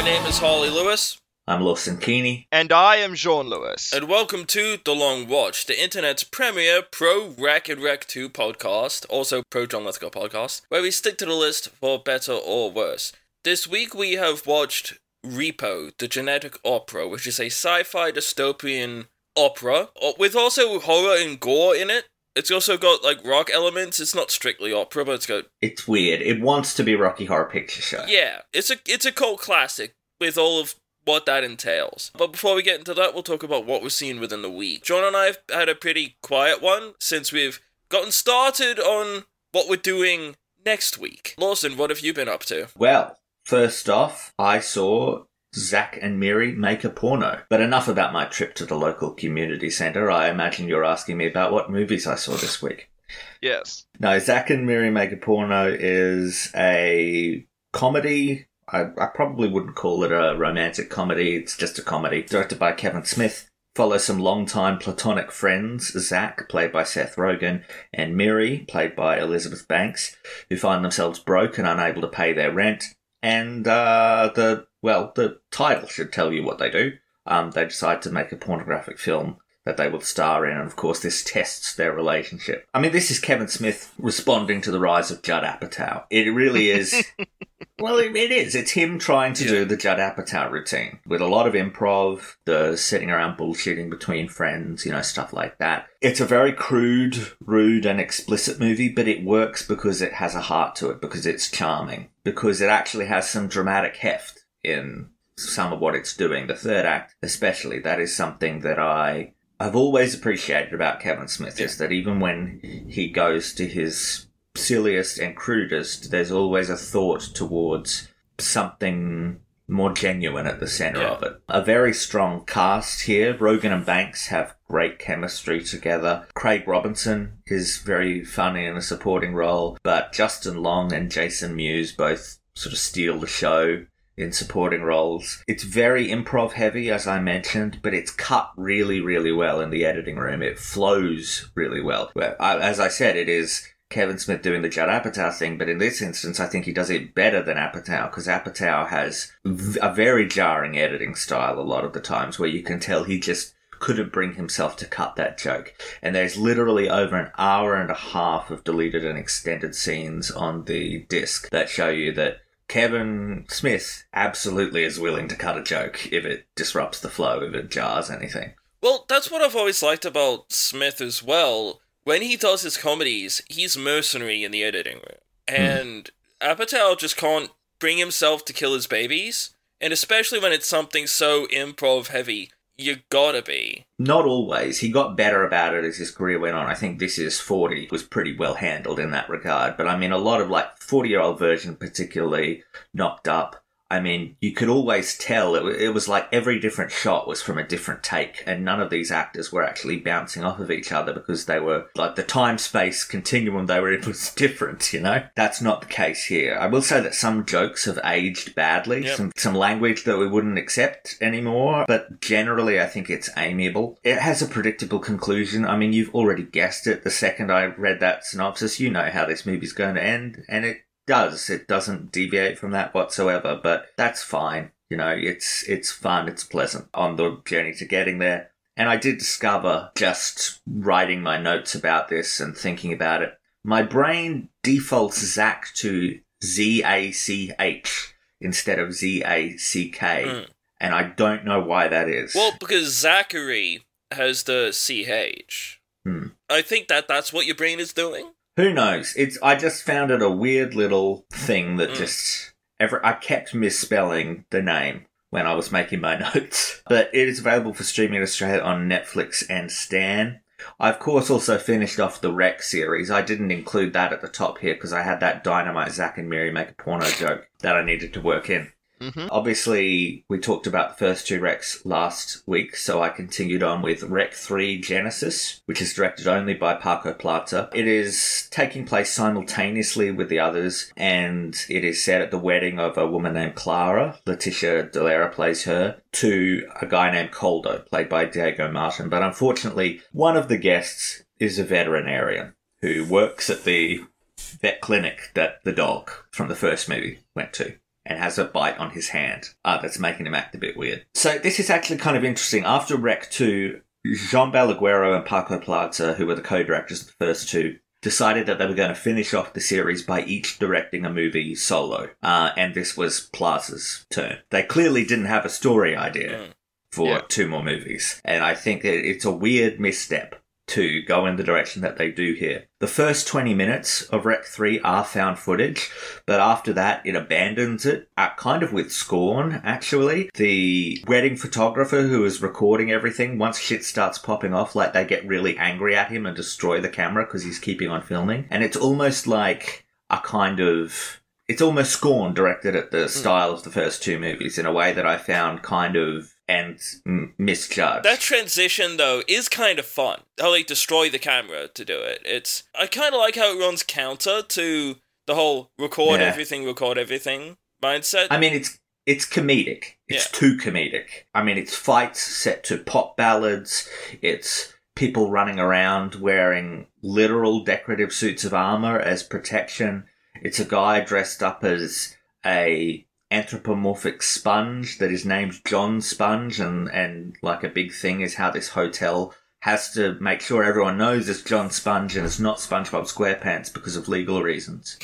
My name is Harley Lewis. I'm Lawson Keeney. And I am Jean-Louis. And welcome to The Long Watch, the internet's premier pro-REC and REC 2 podcast, also pro-John Lithgow podcast, where we stick to the list for better or worse. This week we have watched Repo! The Genetic Opera, which is a sci-fi dystopian opera, with also horror and gore in it. It's also got, like, rock elements. It's not strictly opera, but it's got... It's weird. It wants to be Rocky Horror Picture Show. Yeah. It's a cult classic with all of what that entails. But before we get into that, we'll talk about what we've seen within the week. John and I have had a pretty quiet one since we've gotten started on what we're doing next week. Lawson, what have you been up to? Well, first off, I saw Zack and Miri Make a Porno. But enough about my trip to the local community centre. I imagine you're asking me about what movies I saw this week. Yes. No, Zack and Miri Make a Porno is a comedy. I probably wouldn't call it a romantic comedy. It's just a comedy. Directed by Kevin Smith. Follows some long-time platonic friends, Zack, played by Seth Rogen, and Miri, played by Elizabeth Banks, who find themselves broke and unable to pay their rent. And the title should tell you what they do. They decide to make a pornographic film that they will star in, and of course this tests their relationship. I mean, this is Kevin Smith responding to the rise of Judd Apatow. It really is. Well, it is. It's him trying to do the Judd Apatow routine with a lot of improv, the sitting around bullshitting between friends, you know, stuff like that. It's a very crude, rude and explicit movie, but it works because it has a heart to it, because it's charming, because it actually has some dramatic heft in some of what it's doing. The third act, especially, that is something that I've always appreciated about Kevin Smith, is that even when he goes to his silliest and crudest, there's always a thought towards something more genuine at the centre of it. A very strong cast here. Rogen and Banks have great chemistry together. Craig Robinson is very funny in a supporting role, but Justin Long and Jason Mewes both sort of steal the show in supporting roles. It's very improv heavy, as I mentioned, but it's cut really, really well in the editing room. It flows really well. As I said, it is Kevin Smith doing the Judd Apatow thing, but in this instance, I think he does it better than Apatow, because Apatow has a very jarring editing style a lot of the times, where you can tell he just couldn't bring himself to cut that joke. And there's literally over an hour and a half of deleted and extended scenes on the disc that show you that Kevin Smith absolutely is willing to cut a joke if it disrupts the flow, if it jars anything. Well, that's what I've always liked about Smith as well. When he does his comedies, he's mercenary in the editing room. And Apatow just can't bring himself to kill his babies. And especially when it's something so improv-heavy, you gotta be. Not always. He got better about it as his career went on. I think This Is 40 was pretty well handled in that regard. But I mean, a lot of, like, 40-year-old version particularly, Knocked Up. I mean, you could always tell. It was like every different shot was from a different take, and none of these actors were actually bouncing off of each other because they were, like, the time-space continuum they were in was different, you know? That's not the case here. I will say that some jokes have aged badly, some language that we wouldn't accept anymore, but generally I think it's amiable. It has a predictable conclusion. I mean, you've already guessed it. The second I read that synopsis, you know how this movie's going to end, and it doesn't deviate from that whatsoever, but that's fine. You know, it's fun, it's pleasant on the journey to getting there. And I did discover, just writing my notes about this and thinking about it, my brain defaults Zack to Z-A-C-H instead of Z-A-C-K. And I don't know why that is. Well, because Zachary has the C-H. I think that's what your brain is doing. Who knows? I just found it a weird little thing that I kept misspelling the name when I was making my notes. But it is available for streaming in Australia on Netflix and Stan. I, of course, also finished off the REC series. I didn't include that at the top here because I had that dynamite Zack and Miri Make a Porno joke that I needed to work in. Obviously, we talked about the first two RECs last week, so I continued on with REC 3 Genesis, which is directed only by Paco Plaza. It is taking place simultaneously with the others, and it is set at the wedding of a woman named Clara. Leticia Delera plays her, to a guy named Coldo, played by Diego Martin. But unfortunately, one of the guests is a veterinarian who works at the vet clinic that the dog from the first movie went to. and has a bite on his hand that's making him act a bit weird. So this is actually kind of interesting. After REC 2, Jean Balagueró and Paco Plaza, who were the co-directors of the first two, decided that they were going to finish off the series by each directing a movie solo. And this was Plaza's turn. They clearly didn't have a story idea for two more movies. And I think that it's a weird misstep to go in the direction that they do here. The first 20 minutes of Rec 3 are found footage, but after that it abandons it, kind of with scorn, actually. The wedding photographer who is recording everything, once shit starts popping off, like they get really angry at him and destroy the camera because he's keeping on filming. And it's almost like a kind of... it's almost scorn directed at the style of the first two movies in a way that I found kind of... and misjudged. That transition, though, is kind of fun. How they destroy the camera to do it. I kind of like how it runs counter to the whole record everything mindset. I mean, it's comedic. It's too comedic. I mean, it's fights set to pop ballads. It's people running around wearing literal decorative suits of armor as protection. It's a guy dressed up as a... anthropomorphic sponge that is named John Sponge, and like a big thing is how this hotel has to make sure everyone knows it's John Sponge and it's not SpongeBob SquarePants because of legal reasons.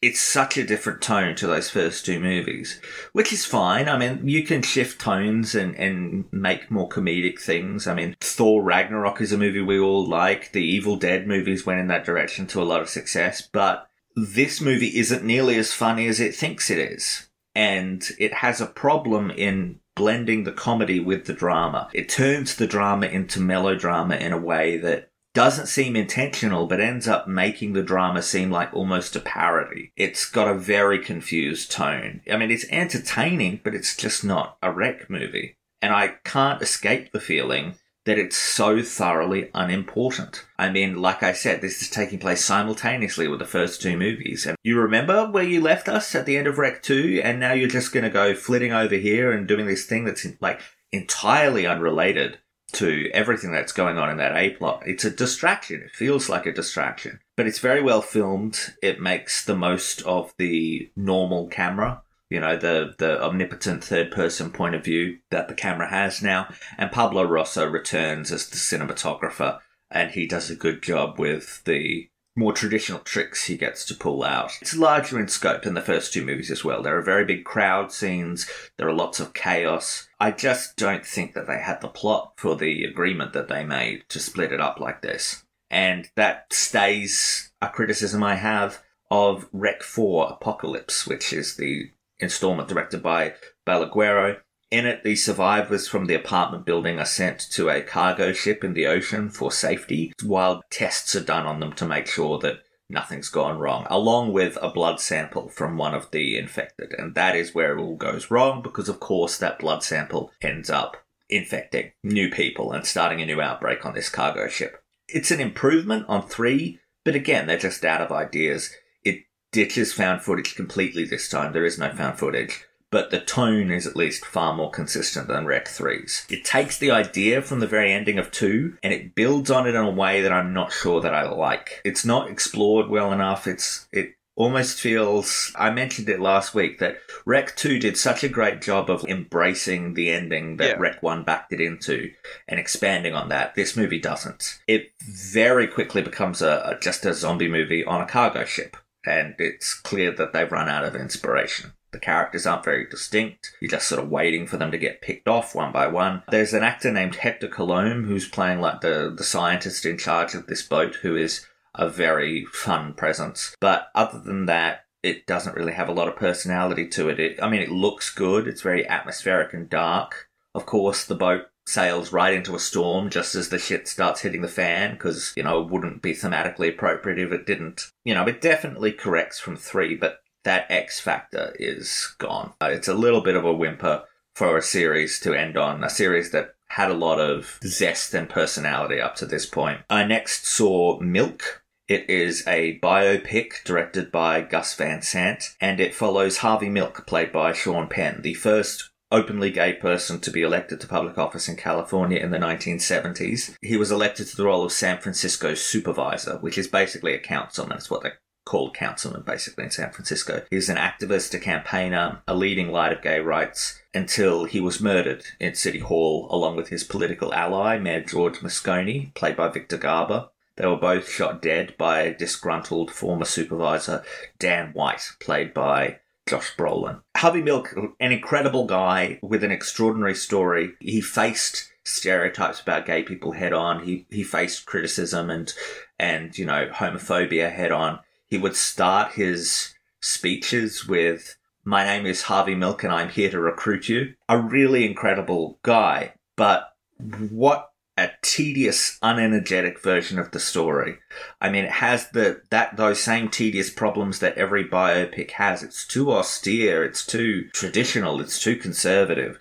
It's such a different tone to those first two movies, which is fine. I mean, you can shift tones and make more comedic things. I mean, Thor Ragnarok is a movie we all like. The Evil Dead movies went in that direction to a lot of success, but this movie isn't nearly as funny as it thinks it is. And it has a problem in blending the comedy with the drama. It turns the drama into melodrama in a way that doesn't seem intentional, but ends up making the drama seem like almost a parody. It's got a very confused tone. I mean, it's entertaining, but it's just not a REC movie. And I can't escape the feeling that it's so thoroughly unimportant. I mean, like I said, this is taking place simultaneously with the first two movies. And you remember where you left us at the end of Rec 2, and now you're just going to go flitting over here and doing this thing that's like entirely unrelated to everything that's going on in that A-plot. It's a distraction. It feels like a distraction. But it's very well filmed. It makes the most of the normal camera. You know, the omnipotent third-person point of view that the camera has now. And Pablo Rosso returns as the cinematographer, and he does a good job with the more traditional tricks he gets to pull out. It's larger in scope than the first two movies as well. There are very big crowd scenes. There are lots of chaos. I just don't think that they had the plot for the agreement that they made to split it up like this. And that stays a criticism I have of Rec 4 Apocalypse, which is the installment directed by Balagueró. In it, the survivors from the apartment building are sent to a cargo ship in the ocean for safety, while tests are done on them to make sure that nothing's gone wrong, along with a blood sample from one of the infected. And that is where it all goes wrong, because of course that blood sample ends up infecting new people and starting a new outbreak on this cargo ship. It's an improvement on 3, but again, they're just out of ideas. Ditches found footage completely this time. There is no found footage. But the tone is at least far more consistent than Rec 3's. It takes the idea from the very ending of 2 and it builds on it in a way that I'm not sure that I like. It's not explored well enough. It almost feels... I mentioned it last week that Rec 2 did such a great job of embracing the ending that Rec 1 backed it into and expanding on that. This movie doesn't. It very quickly becomes just a zombie movie on a cargo ship. And it's clear that they've run out of inspiration. The characters aren't very distinct. You're just sort of waiting for them to get picked off one by one. There's an actor named Hector Colom who's playing like the scientist in charge of this boat, who is a very fun presence. But other than that, it doesn't really have a lot of personality to it. It looks good. It's very atmospheric and dark. Of course, the boat sails right into a storm just as the shit starts hitting the fan, because, you know, it wouldn't be thematically appropriate if it didn't. You know, it definitely corrects from 3, but that X factor is gone. It's a little bit of a whimper for a series to end on, a series that had a lot of zest and personality up to this point. I next saw Milk. It is a biopic directed by Gus Van Sant, and it follows Harvey Milk, played by Sean Penn, the first openly gay person to be elected to public office in California in the 1970s. He was elected to the role of San Francisco's supervisor, which is basically a councilman. That's what they called councilman, basically, in San Francisco. He was an activist, a campaigner, a leading light of gay rights, until he was murdered in City Hall, along with his political ally, Mayor George Moscone, played by Victor Garber. They were both shot dead by a disgruntled former supervisor, Dan White, played by Josh Brolin. Harvey Milk, an incredible guy with an extraordinary story. He faced stereotypes about gay people head on. He faced criticism and you know, homophobia head on. He would start his speeches with, "My name is Harvey Milk and I'm here to recruit you." A really incredible guy, but what a tedious, unenergetic version of the story. I mean, it has those same tedious problems that every biopic has. It's too austere, it's too traditional, it's too conservative.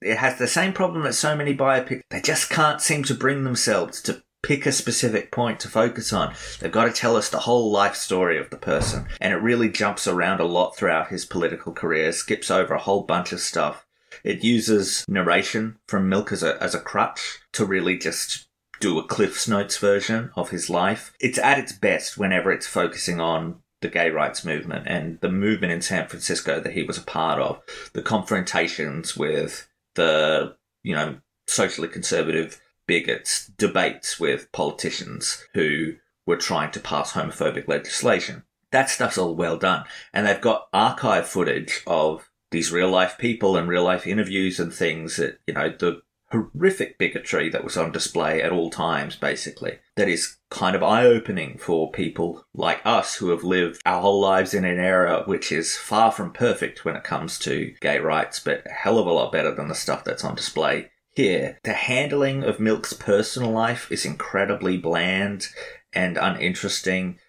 It has the same problem that so many biopics, they just can't seem to bring themselves to pick a specific point to focus on. They've got to tell us the whole life story of the person. And it really jumps around a lot throughout his political career, skips over a whole bunch of stuff. It uses narration from Milk as a crutch to really just do a Cliff's Notes version of his life. It's at its best whenever it's focusing on the gay rights movement and the movement in San Francisco that he was a part of. The confrontations with the, you know, socially conservative bigots, debates with politicians who were trying to pass homophobic legislation. That stuff's all well done. And they've got archive footage of these real-life people and real-life interviews and things that, you know, the horrific bigotry that was on display at all times, basically. That is kind of eye-opening for people like us who have lived our whole lives in an era which is far from perfect when it comes to gay rights, but a hell of a lot better than the stuff that's on display here. The handling of Milk's personal life is incredibly bland and uninteresting.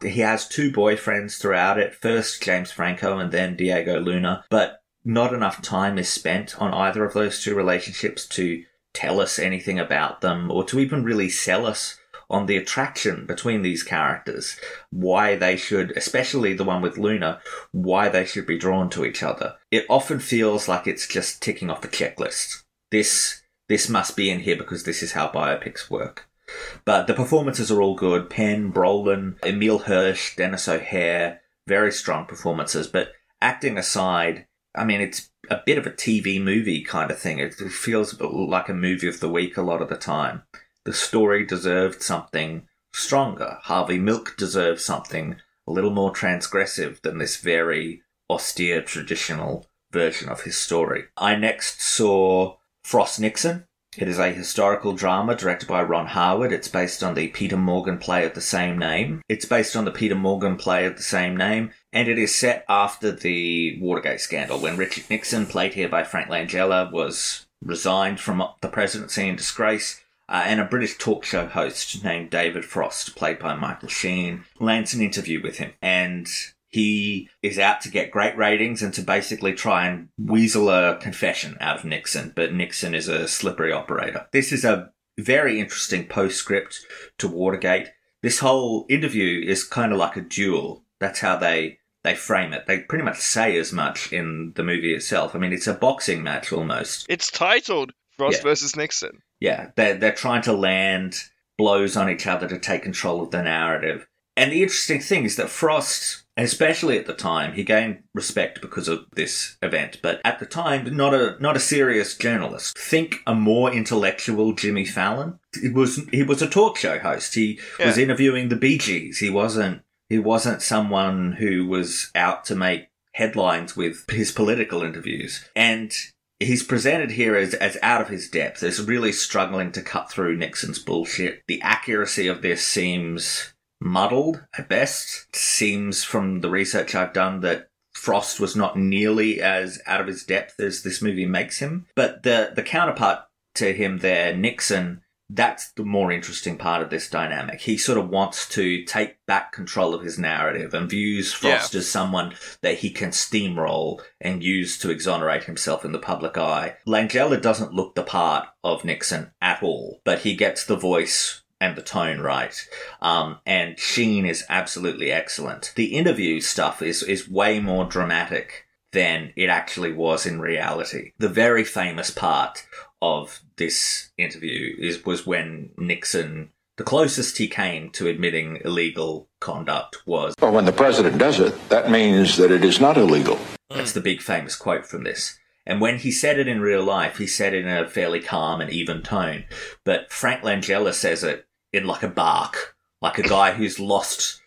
He has two boyfriends throughout it, first James Franco and then Diego Luna, but not enough time is spent on either of those two relationships to tell us anything about them or to even really sell us on the attraction between these characters, why they should, especially the one with Luna, why they should be drawn to each other. It often feels like it's just ticking off a checklist. This must be in here because this is how biopics work. But the performances are all good. Penn, Brolin, Emile Hirsch, Dennis O'Hare, very strong performances. But acting aside, I mean, it's a bit of a TV movie kind of thing. It feels like a movie of the week a lot of the time. The story deserved something stronger. Harvey Milk deserved something a little more transgressive than this very austere, traditional version of his story. I next saw Frost Nixon. It is a historical drama directed by Ron Howard. It's based on the Peter Morgan play of the same name. And it is set after the Watergate scandal, when Richard Nixon, played here by Frank Langella, was resigned from the presidency in disgrace, and a British talk show host named David Frost, played by Michael Sheen, lands an interview with him. And he is out to get great ratings and to basically try and weasel a confession out of Nixon, but Nixon is a slippery operator. This is a very interesting postscript to Watergate. This whole interview is kind of like a duel. That's how they frame it. They pretty much say as much in the movie itself. I mean, it's a boxing match almost. It's titled Frost versus Nixon. Yeah, they're trying to land blows on each other to take control of the narrative. And the interesting thing is that Frost, especially at the time, he gained respect because of this event, but at the time, not a serious journalist. Think a more intellectual Jimmy Fallon. He was a talk show host. He was interviewing the Bee Gees. He wasn't someone who was out to make headlines with his political interviews. And he's presented here as out of his depth, as really struggling to cut through Nixon's bullshit. The accuracy of this seems muddled at best. It seems from the research I've done that Frost was not nearly as out of his depth as this movie makes him. But the counterpart to him there, Nixon, that's the more interesting part of this dynamic. He sort of wants to take back control of his narrative and views Frost as someone that he can steamroll and use to exonerate himself in the public eye. Langella doesn't look the part of Nixon at all, but he gets the voice and the tone right. And Sheen is absolutely excellent. The interview stuff is way more dramatic than it actually was in reality. The very famous part of this interview was when Nixon The closest he came to admitting illegal conduct was... Well, when the president does it, that means that it is not illegal. That's the big famous quote from this. And when he said it in real life, he said it in a fairly calm and even tone. But Frank Langella says it in like a bark, like a guy who's lost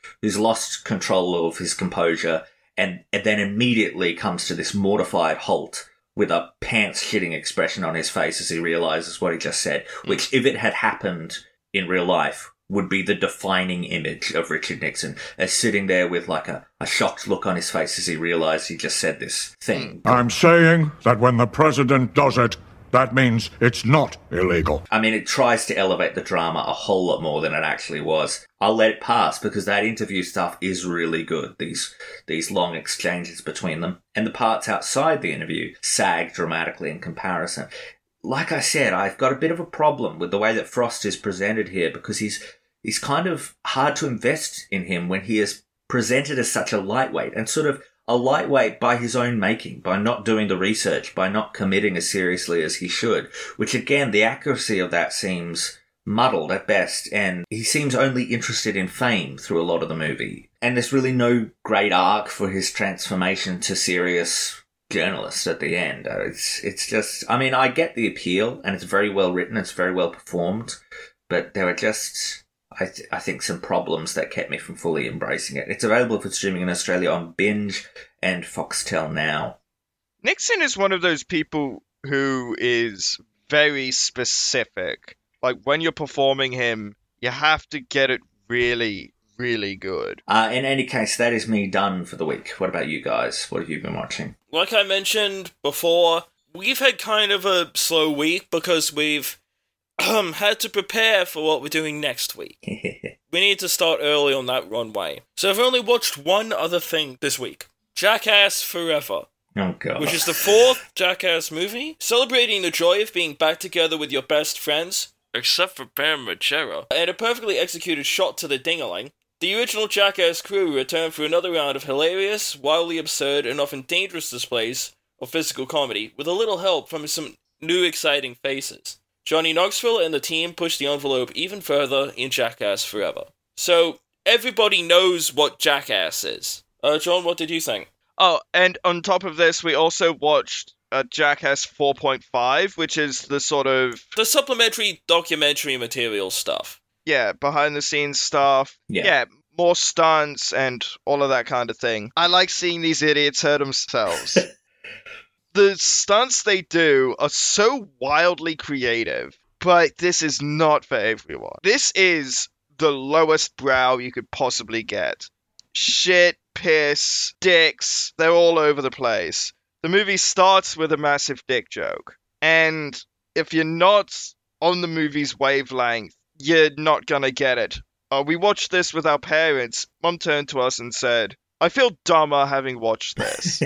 control of his composure and then immediately comes to this mortified halt with a pants-shitting expression on his face as he realises what he just said, which, if it had happened in real life, would be the defining image of Richard Nixon as sitting there with like a shocked look on his face as he realised he just said this thing. I'm saying that when the president does it, that means it's not illegal. I mean, it tries to elevate the drama a whole lot more than it actually was. I'll let it pass because that interview stuff is really good, these long exchanges between them. And the parts outside the interview sag dramatically in comparison. Like I said, I've got a bit of a problem with the way that Frost is presented here because he's kind of hard to invest in him when he is presented as such a lightweight and sort of a lightweight by his own making, by not doing the research, by not committing as seriously as he should, which again, the accuracy of that seems muddled at best and he seems only interested in fame through a lot of the movie. And there's really no great arc for his transformation to serious journalist at the end. It's just, I mean, I get the appeal and it's very well written, it's very well performed, but there are just, I think, some problems that kept me from fully embracing it. It's available for streaming in Australia on Binge and Foxtel Now. Nixon is one of those people who is very specific. Like, when you're performing him, you have to get it really, really good. In any case, that is me done for the week. What about you guys? What have you been watching? Like I mentioned before, we've had kind of a slow week because we've had to prepare for what we're doing next week. We need to start early on that runway. So I've only watched one other thing this week. Jackass Forever. Oh, God. Which is the fourth Jackass movie, celebrating the joy of being back together with your best friends, except for Pam Margera, and a perfectly executed shot to the ding-a-ling. The original Jackass crew returned for another round of hilarious, wildly absurd, and often dangerous displays of physical comedy, with a little help from some new exciting faces. Johnny Knoxville and the team pushed the envelope even further in Jackass Forever. So, everybody knows what Jackass is. John, what did you think? Oh, and on top of this, we also watched Jackass 4.5, which is the sort of... the supplementary documentary material stuff. Yeah, behind-the-scenes stuff. Yeah, more stunts and all of that kind of thing. I like seeing these idiots hurt themselves. The stunts they do are so wildly creative, but this is not for everyone. This is the lowest brow you could possibly get. Shit, piss, dicks, they're all over the place. The movie starts with a massive dick joke, and if you're not on the movie's wavelength, you're not gonna get it. We watched this with our parents. Mum turned to us and said, I feel dumber having watched this.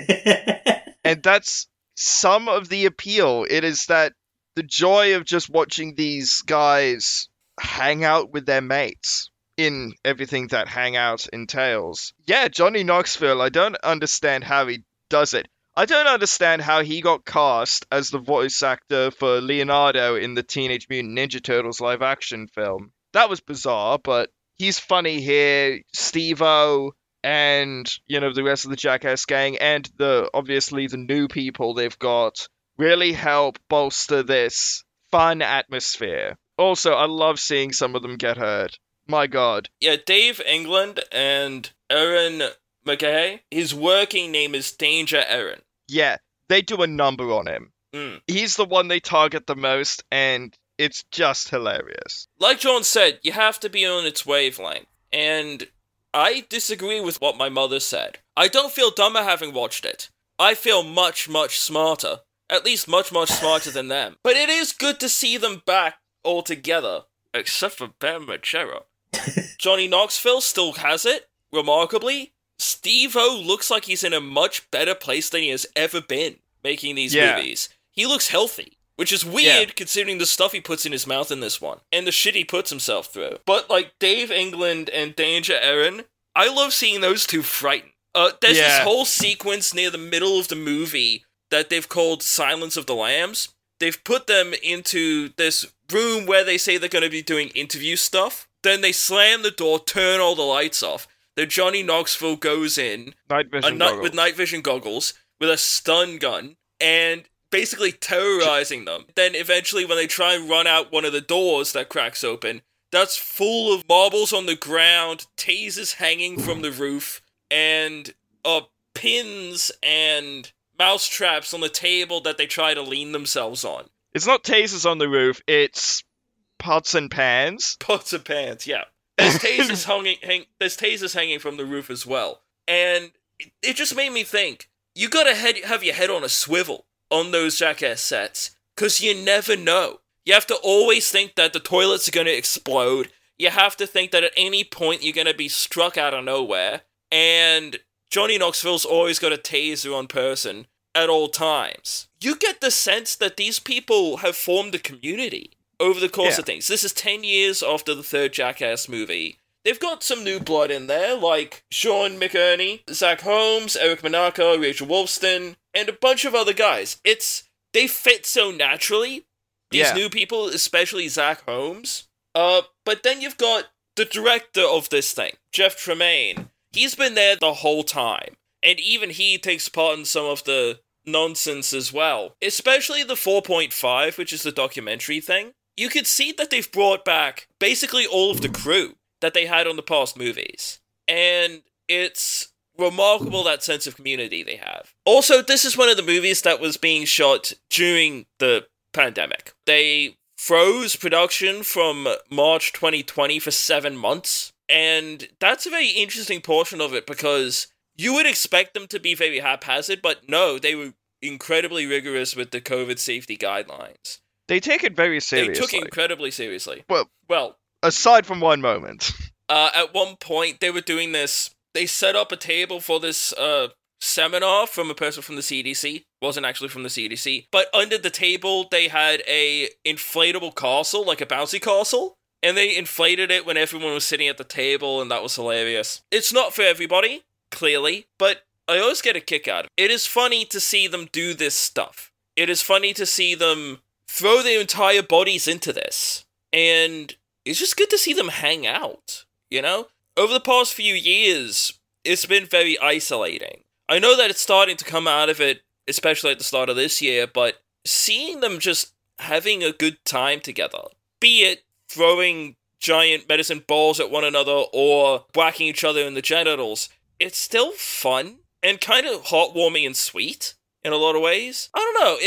And that's some of the appeal. It is that the joy of just watching these guys hang out with their mates in everything that hangout entails. Yeah, Johnny Knoxville, I don't understand how he does it. I don't understand how he got cast as the voice actor for Leonardo in the Teenage Mutant Ninja Turtles live-action film. That was bizarre, but he's funny here. Steve-O and, you know, the rest of the Jackass gang and obviously the new people they've got really help bolster this fun atmosphere. Also, I love seeing some of them get hurt. My God. Yeah, Dave England and Ehren McGhehey, his working name is Danger Ehren. Yeah, they do a number on him. He's the one they target the most, and it's just hilarious. Like John said, you have to be on its wavelength, and I disagree with what my mother said. I don't feel dumber having watched it. I feel much, much smarter. At least much, much smarter than them. But it is good to see them back all together. Except for Pam Margera. Johnny Knoxville still has it, remarkably. Steve-O looks like he's in a much better place than he has ever been making these movies. He looks healthy, which is weird considering the stuff he puts in his mouth in this one and the shit he puts himself through. But like Dave England and Danger Ehren, I love seeing those two frightened. There's this whole sequence near the middle of the movie that they've called Silence of the Lambs. They've put them into this room where they say they're going to be doing interview stuff. Then they slam the door, turn all the lights off. Then Johnny Knoxville goes in with night vision goggles, with a stun gun, and basically terrorizing them. Then eventually when they try and run out one of the doors that cracks open, that's full of marbles on the ground, tasers hanging from the roof, and pins and mousetraps on the table that they try to lean themselves on. It's not tasers on the roof, it's pots and pans. Pots and pans, yeah. There's tasers, there's tasers hanging from the roof as well. And it just made me think, you gotta have your head on a swivel on those Jackass sets, because you never know. You have to always think that the toilets are going to explode. You have to think that at any point you're going to be struck out of nowhere. And Johnny Knoxville's always got a taser on person at all times. You get the sense that these people have formed a community over the course of things. This is 10 years after the third Jackass movie. They've got some new blood in there, like Sean McInerney, Zach Holmes, Eric Menaka, Rachel Wolfston, and a bunch of other guys. They fit so naturally. These new people, especially Zach Holmes. But then you've got the director of this thing, Jeff Tremaine. He's been there the whole time. And even he takes part in some of the nonsense as well. Especially the 4.5, which is the documentary thing. You could see that they've brought back basically all of the crew that they had on the past movies. And it's remarkable that sense of community they have. Also, this is one of the movies that was being shot during the pandemic. They froze production from March 2020 for 7 months, and that's a very interesting portion of it because you would expect them to be very haphazard, but no, they were incredibly rigorous with the COVID safety guidelines. They take it very seriously. They took it incredibly seriously. Well, aside from one moment. At one point, they were doing this, they set up a table for this seminar from a person from the CDC. Wasn't actually from the CDC, but under the table they had a inflatable castle, like a bouncy castle, and they inflated it when everyone was sitting at the table, and that was hilarious. It's not for everybody, clearly, but I always get a kick out of it. It is funny to see them do this stuff. It is funny to see them throw their entire bodies into this, and it's just good to see them hang out, you know? Over the past few years, it's been very isolating. I know that it's starting to come out of it, especially at the start of this year, but seeing them just having a good time together, be it throwing giant medicine balls at one another or whacking each other in the genitals, it's still fun and kind of heartwarming and sweet in a lot of ways. I don't know,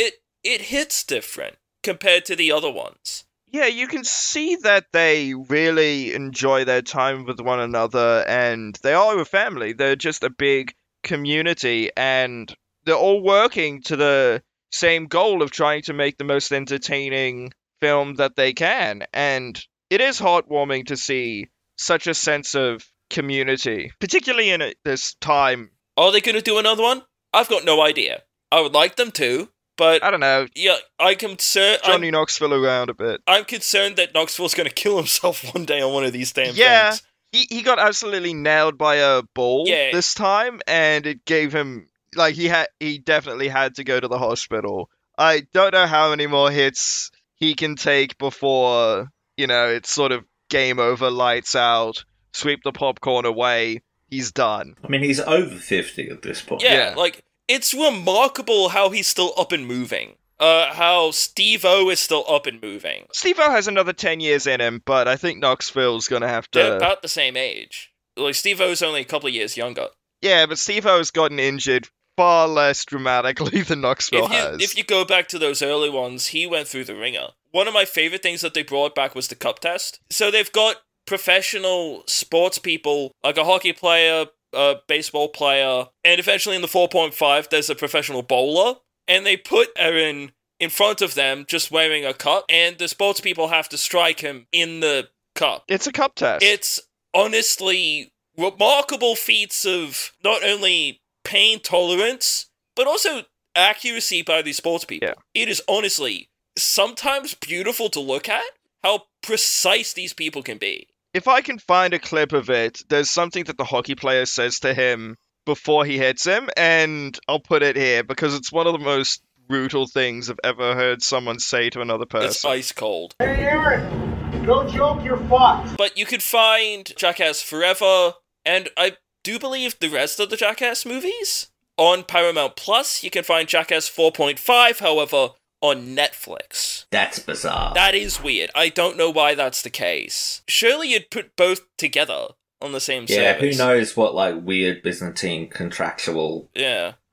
it hits different compared to the other ones. Yeah, you can see that they really enjoy their time with one another, and they are a family. They're just a big community, and they're all working to the same goal of trying to make the most entertaining film that they can. And it is heartwarming to see such a sense of community, particularly in this time. Are they going to do another one? I've got no idea. I would like them to, but I don't know. Yeah, I'm concerned. Johnny Knoxville around a bit. I'm concerned that Knoxville's going to kill himself one day on one of these damn things. He got absolutely nailed by a ball this time, and it gave him, like, he definitely had to go to the hospital. I don't know how many more hits he can take before, you know, it's sort of game over, lights out, sweep the popcorn away, he's done. I mean, he's over 50 at this point. Yeah. Like, it's remarkable how he's still up and moving. How Steve-O is still up and moving. Steve-O has another 10 years in him, but I think Knoxville's gonna have to... They're about the same age. Like, Steve-O's only a couple of years younger. Yeah, but Steve-O's gotten injured far less dramatically than Knoxville has. If you go back to those early ones, he went through the ringer. One of my favorite things that they brought back was the cup test. So they've got professional sports people, like a hockey player, a baseball player, and eventually in the 4.5, there's a professional bowler. And they put Ehren in front of them, just wearing a cup, and the sports people have to strike him in the cup. It's a cup test. It's honestly remarkable feats of not only pain tolerance, but also accuracy by these sports people. Yeah. It is honestly sometimes beautiful to look at, how precise these people can be. If I can find a clip of it, there's something that the hockey player says to him before he hits him, and I'll put it here because it's one of the most brutal things I've ever heard someone say to another person. It's ice cold. Hey, Ehren, Go joke, you're fucked. But you could find Jackass Forever, and I do believe the rest of the Jackass movies on Paramount Plus. You can find Jackass 4.5, however, on Netflix. That's bizarre. That is weird. I don't know why that's the case. Surely you'd put both together on the same service. Yeah, who knows what, like, weird Byzantine contractual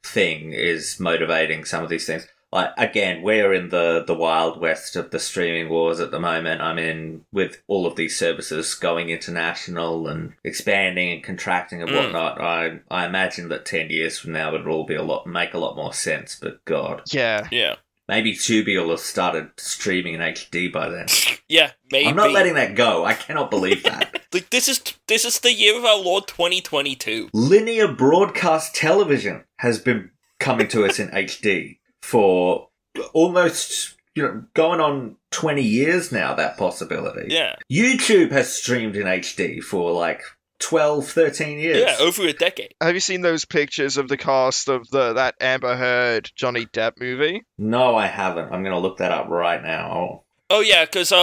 thing is motivating some of these things. Like, again, we're in the wild west of the streaming wars at the moment. I mean, with all of these services going international and expanding and contracting and whatnot, I imagine that 10 years from now it'll all be make a lot more sense, but God. Yeah. Maybe Tubi will have started streaming in HD by then. Yeah, maybe. I'm not letting that go. I cannot believe that. Like, this is the year of our Lord 2022. Linear broadcast television has been coming to us in HD for almost, going on 20 years now, that possibility. Yeah. YouTube has streamed in HD for, 12-13 years. Yeah, over a decade. Have you seen those pictures of the cast of that Amber Heard Johnny Depp movie? No, I haven't. I'm going to look that up right now. Oh yeah, because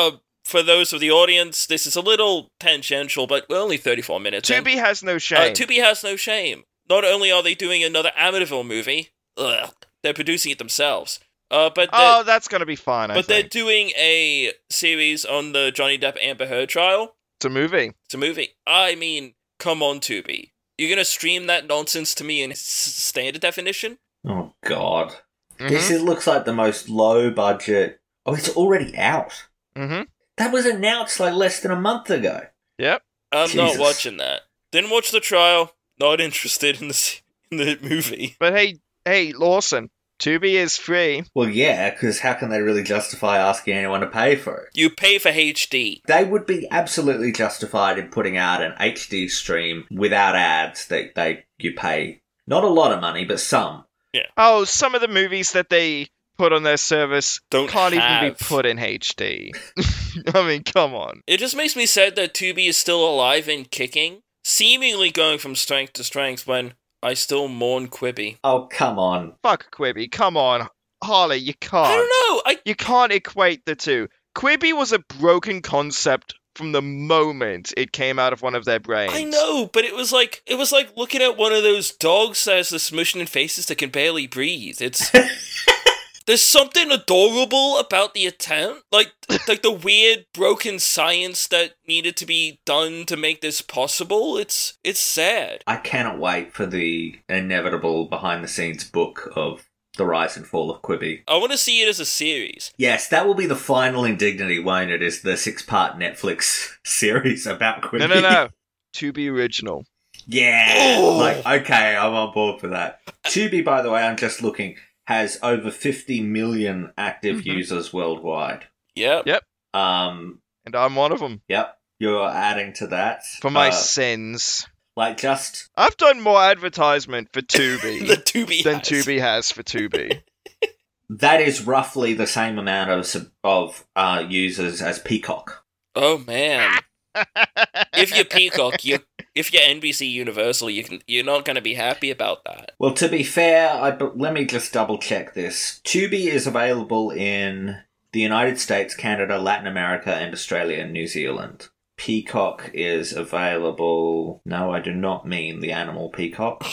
for those of the audience, this is a little tangential, but we're only 34 minutes in. Tubi has no shame. Not only are they doing another Amityville movie, they're producing it themselves. But that's going to be fine, I think. They're doing a series on the Johnny Depp Amber Heard trial. It's a movie. I mean, come on, Tubi. You're going to stream that nonsense to me in standard definition? Oh, God. Mm-hmm. This looks like the most low-budget... Oh, it's already out. Mm-hmm. That was announced, less than a month ago. Yep. I'm not watching that. Didn't watch the trial. Not interested in the movie. But hey, Lawson, Tubi is free. Well, yeah, because how can they really justify asking anyone to pay for it? You pay for HD. They would be absolutely justified in putting out an HD stream without ads that you pay. Not a lot of money, but some. Yeah. Oh, some of the movies that they put on their service can't even be put in HD. I mean, come on. It just makes me sad that Tubi is still alive and kicking, seemingly going from strength to strength when... I still mourn Quibi. Oh, come on. Fuck Quibi. Come on. Harley, you can't. I don't know. You can't equate the two. Quibi was a broken concept from the moment it came out of one of their brains. I know, but it was like looking at one of those dogs that has the smushing in faces that can barely breathe. It's... There's something adorable about the attempt. Like the weird, broken science that needed to be done to make this possible. It's sad. I cannot wait for the inevitable behind-the-scenes book of the rise and fall of Quibi. I want to see it as a series. Yes, that will be the final indignity, won't it? Is the 6-part Netflix series about Quibi. No. Tubi original. Yeah. Ooh. Okay, I'm on board for that. Tubi, by the way, I'm just looking... has over 50 million active users worldwide. Yep. And I'm one of them. Yep. You're adding to that. For my sins. I've done more advertisement for Tubi than Tubi has for Tubi. That is roughly the same amount of users as Peacock. Oh, man. If you're Peacock, if you're NBC Universal, you're not going to be happy about that. Well, to be fair, let me just double-check this. Tubi is available in the United States, Canada, Latin America, and Australia and New Zealand. Peacock is available... No, I do not mean the animal peacock.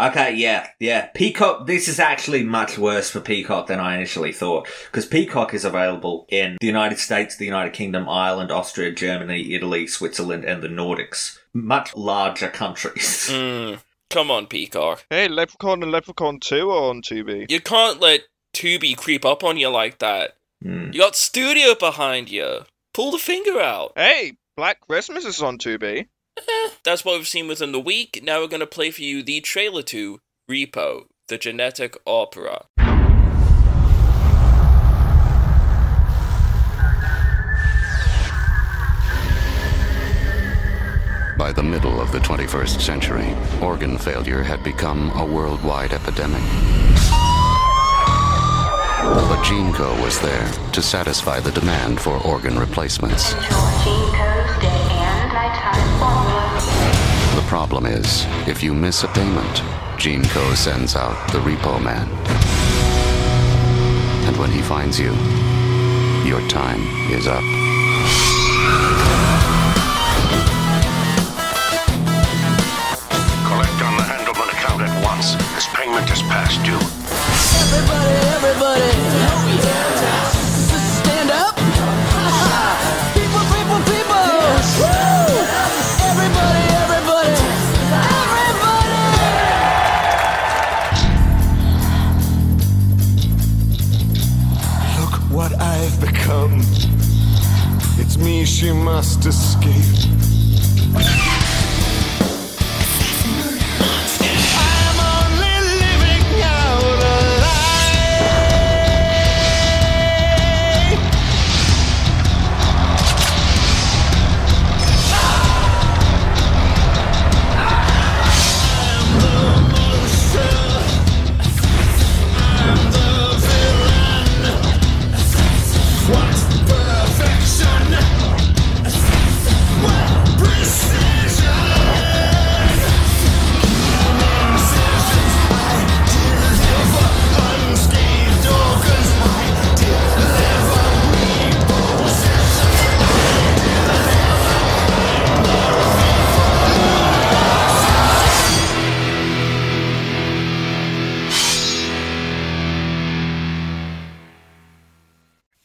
Okay, yeah. Peacock, this is actually much worse for Peacock than I initially thought, because Peacock is available in the United States, the United Kingdom, Ireland, Austria, Germany, Italy, Switzerland, and the Nordics. Much larger countries. Come on, Peacock. Hey, Leprechaun and Leprechaun 2 are on Tubi. You can't let Tubi creep up on you like that. You got Studio behind you. Pull the finger out. Hey, Black Christmas is on Tubi. That's what we've seen within the week. Now we're going to play for you the trailer to Repo, the Genetic Opera. By the middle of the 21st century, organ failure had become a worldwide epidemic. But GeneCo was there to satisfy the demand for organ replacements. The problem is, if you miss a payment, GeneCo sends out the repo man. And when he finds you, your time is up. Collect on the Handelman account at once. This payment is past due. Everybody, everybody, help me stand up. People, people, people. Woo! Everybody, everybody, everybody. Look what I've become. It's me, she must escape.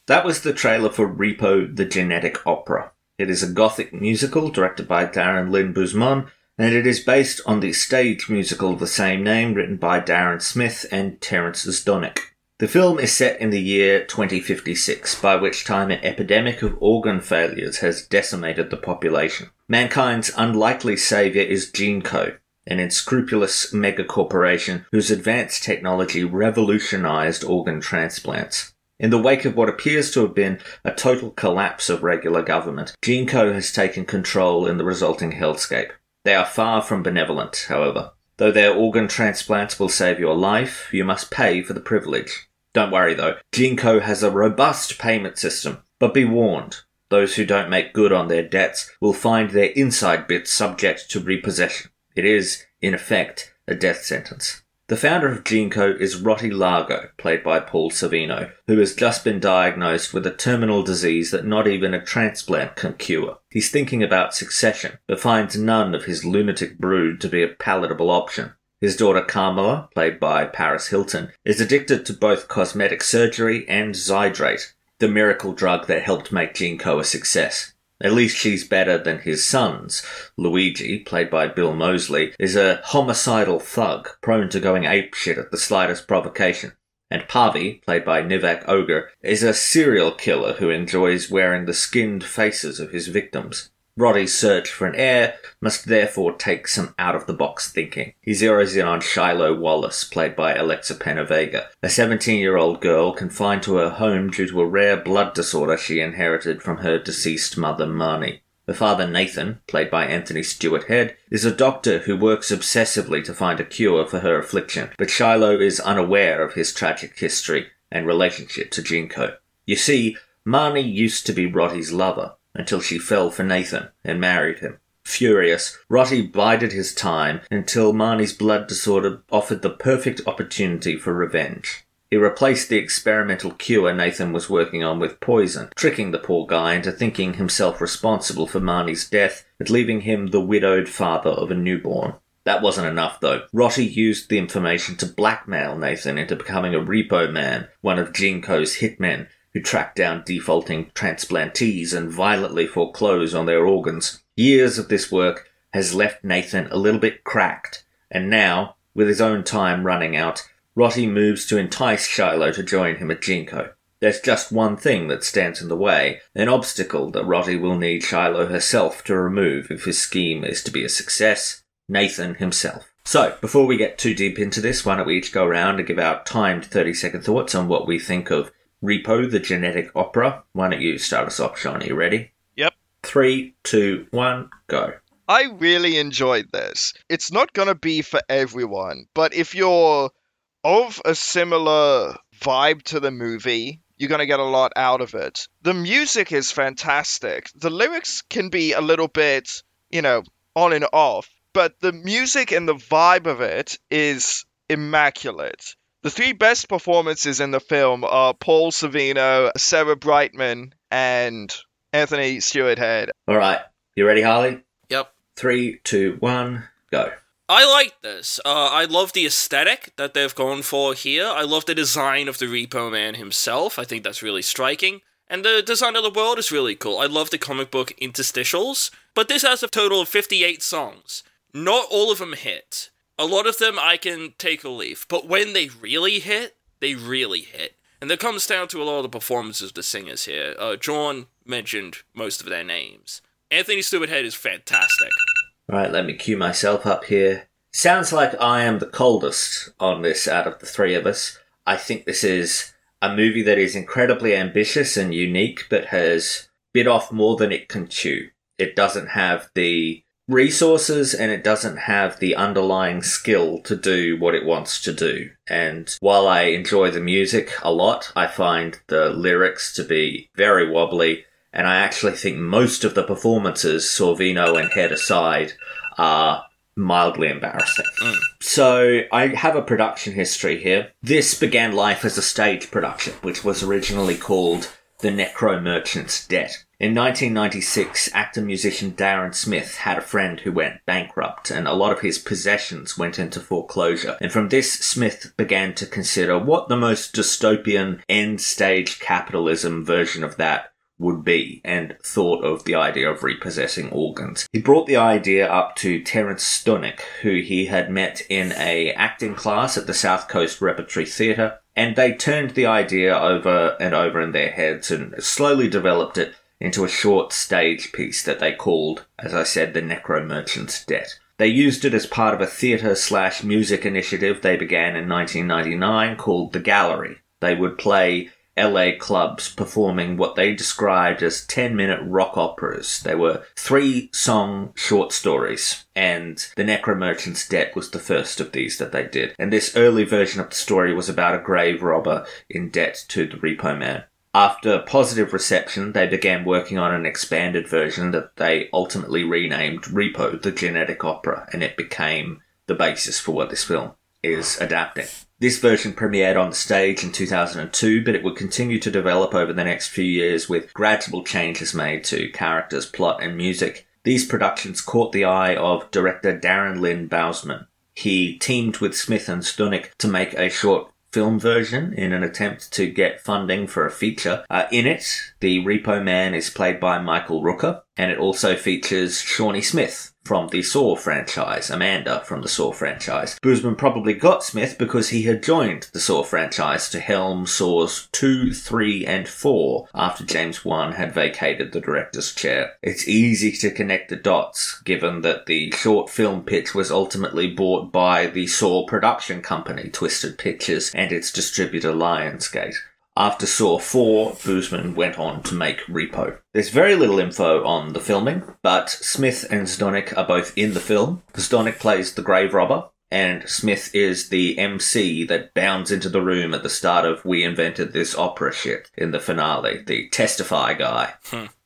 That was the trailer for Repo! The Genetic Opera. It is a gothic musical directed by Darren Lynn Bousman, and it is based on the stage musical of the same name written by Darren Smith and Terrance Zdunich. The film is set in the year 2056, by which time an epidemic of organ failures has decimated the population. Mankind's unlikely saviour is GeneCo, an unscrupulous megacorporation whose advanced technology revolutionised organ transplants. In the wake of what appears to have been a total collapse of regular government, GeneCo has taken control in the resulting hellscape. They are far from benevolent, however. Though their organ transplants will save your life, you must pay for the privilege. Don't worry though, GeneCo has a robust payment system, but be warned, those who don't make good on their debts will find their inside bits subject to repossession. It is, in effect, a death sentence. The founder of GeneCo is Rotti Largo, played by Paul Sorvino, who has just been diagnosed with a terminal disease that not even a transplant can cure. He's thinking about succession, but finds none of his lunatic brood to be a palatable option. His daughter Carmela, played by Paris Hilton, is addicted to both cosmetic surgery and Zydrate, the miracle drug that helped make GeneCo a success. At least she's better than his sons. Luigi, played by Bill Moseley, is a homicidal thug prone to going apeshit at the slightest provocation. And Pavi, played by Nivek Ogre, is a serial killer who enjoys wearing the skinned faces of his victims. Roddy's search for an heir must therefore take some out-of-the-box thinking. He zeroes in on Shiloh Wallace, played by Alexa Penavega, a 17-year-old girl confined to her home due to a rare blood disorder she inherited from her deceased mother, Marnie. Her father, Nathan, played by Anthony Stewart Head, is a doctor who works obsessively to find a cure for her affliction, but Shiloh is unaware of his tragic history and relationship to GeneCo. You see, Marnie used to be Roddy's lover, until she fell for Nathan and married him. Furious, Rotti bided his time until Marnie's blood disorder offered the perfect opportunity for revenge. He replaced the experimental cure Nathan was working on with poison, tricking the poor guy into thinking himself responsible for Marnie's death, but leaving him the widowed father of a newborn. That wasn't enough, though. Rotti used the information to blackmail Nathan into becoming a repo man, one of GeneCo's hitmen, who track down defaulting transplantees and violently foreclose on their organs. Years of this work has left Nathan a little bit cracked, and now, with his own time running out, Rotti moves to entice Shiloh to join him at GeneCo. There's just one thing that stands in the way, an obstacle that Rotti will need Shiloh herself to remove if his scheme is to be a success, Nathan himself. So, before we get too deep into this, why don't we each go around and give our timed 30-second thoughts on what we think of Repo! The Genetic Opera. Why don't you start us off, Sean? Are you ready? Yep. 3, 2, 1, go. I really enjoyed this. It's not going to be for everyone, but if you're of a similar vibe to the movie, you're going to get a lot out of it. The music is fantastic. The lyrics can be a little bit, on and off, but the music and the vibe of it is immaculate. The three best performances in the film are Paul Sorvino, Sarah Brightman, and Anthony Stewart Head. All right. You ready, Harley? Yep. 3, 2, 1, go. I like this. I love the aesthetic that they've gone for here. I love the design of the Repo Man himself. I think that's really striking. And the design of the world is really cool. I love the comic book interstitials. But this has a total of 58 songs. Not all of them hit. A lot of them I can take or leave. But when they really hit, they really hit. And that comes down to a lot of the performances of the singers here. John mentioned most of their names. Anthony Stewart Head is fantastic. All right, let me cue myself up here. Sounds like I am the coldest on this out of the three of us. I think this is a movie that is incredibly ambitious and unique, but has bit off more than it can chew. It doesn't have the resources and it doesn't have the underlying skill to do what it wants to do. And while I enjoy the music a lot, I find the lyrics to be very wobbly. And I actually think most of the performances, Sorvino and Head aside, are mildly embarrassing. Mm. So I have a production history here. This began life as a stage production, which was originally called The Necro Merchant's Debt. In 1996, actor-musician Darren Smith had a friend who went bankrupt, and a lot of his possessions went into foreclosure. And from this, Smith began to consider what the most dystopian end-stage capitalism version of that would be, and thought of the idea of repossessing organs. He brought the idea up to Terrance Zdunich, who he had met in a acting class at the South Coast Repertory Theatre, and they turned the idea over and over in their heads and slowly developed it into a short stage piece that they called, as I said, The Necro Merchant's Debt. They used it as part of a theatre/music initiative they began in 1999 called The Gallery. They would play LA clubs performing what they described as 10-minute rock operas. They were 3-song short stories, and The Necro Merchant's Debt was the first of these that they did. And this early version of the story was about a grave robber in debt to the Repo Man. After positive reception, they began working on an expanded version that they ultimately renamed Repo! The Genetic Opera, and it became the basis for what this film is adapting. This version premiered on the stage in 2002, but it would continue to develop over the next few years with gradual changes made to characters, plot, and music. These productions caught the eye of director Darren Lynn Bousman. He teamed with Smith and Zdunich to make a short film version in an attempt to get funding for a feature. In it, the Repo Man is played by Michael Rooker, and it also features Shawnee Smith from the Saw franchise, Amanda from the Saw franchise. Bousman probably got Smith because he had joined the Saw franchise to helm Saws 2, 3, and 4 after James Wan had vacated the director's chair. It's easy to connect the dots, given that the short film pitch was ultimately bought by the Saw production company, Twisted Pictures, and its distributor, Lionsgate. After Saw 4, Bousman went on to make Repo. There's very little info on the filming, but Smith and Zdunich are both in the film. Zdunich plays the grave robber, and Smith is the MC that bounds into the room at the start of We Invented This Opera Shit in the finale, the Testify guy.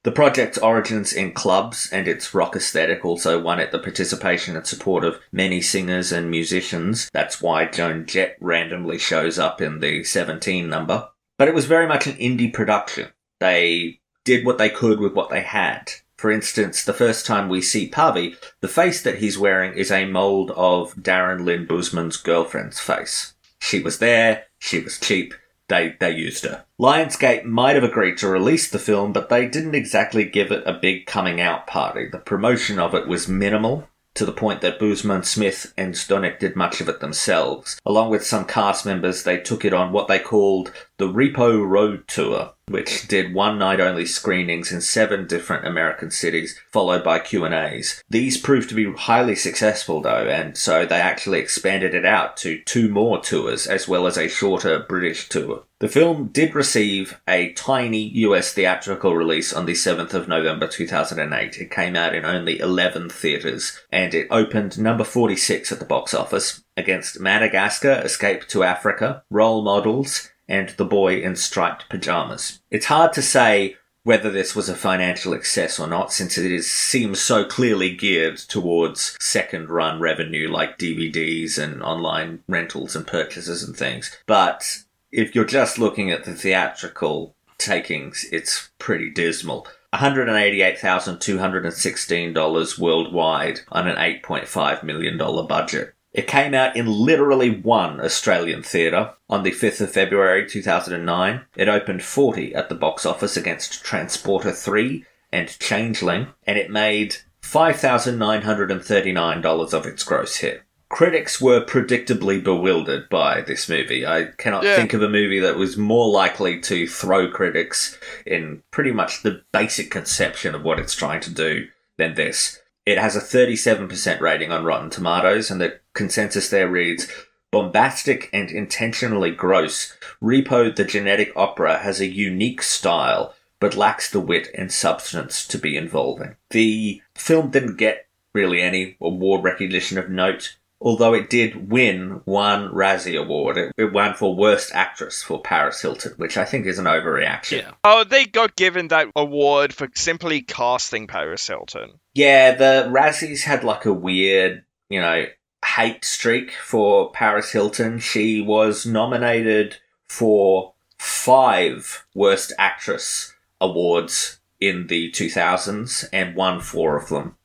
The project's origins in clubs and its rock aesthetic also won it the participation and support of many singers and musicians. That's why Joan Jett randomly shows up in the 17 number. But it was very much an indie production. They did what they could with what they had. For instance, the first time we see Pavi, the face that he's wearing is a mould of Darren Lynn Bousman's girlfriend's face. She was there, she was cheap, they used her. Lionsgate might have agreed to release the film, but they didn't exactly give it a big coming out party. The promotion of it was minimal, to the point that Bousman, Smith, and Zdunich did much of it themselves. Along with some cast members, they took it on what they called the Repo Road Tour, which did one-night-only screenings in 7 different American cities, followed by Q&As. These proved to be highly successful, though, and so they actually expanded it out to 2 more tours, as well as a shorter British tour. The film did receive a tiny US theatrical release on the 7th of November 2008. It came out in only 11 theatres, and it opened number 46 at the box office, against Madagascar, Escape to Africa, Role Models, and The Boy in Striped Pyjamas. It's hard to say whether this was a financial success or not, since it seems so clearly geared towards second-run revenue like DVDs and online rentals and purchases and things. But if you're just looking at the theatrical takings, it's pretty dismal. $188,216 worldwide on an $8.5 million budget. It came out in literally one Australian theatre on the 5th of February 2009. It opened 40 at the box office against Transporter 3 and Changeling, and it made $5,939 of its gross hit. Critics were predictably bewildered by this movie. I cannot think of a movie that was more likely to throw critics in pretty much the basic conception of what it's trying to do than this. It has a 37% rating on Rotten Tomatoes, and the consensus there reads, "Bombastic and intentionally gross, Repo! The Genetic Opera has a unique style, but lacks the wit and substance to be involving." The film didn't get really any award recognition of note, although it did win one Razzie Award. It won for Worst Actress for Paris Hilton, which I think is an overreaction. Yeah. Oh, they got given that award for simply casting Paris Hilton. Yeah, the Razzies had like a weird, you know, hate streak for Paris Hilton. She was nominated for 5 Worst Actress awards in the 2000s and won 4 of them.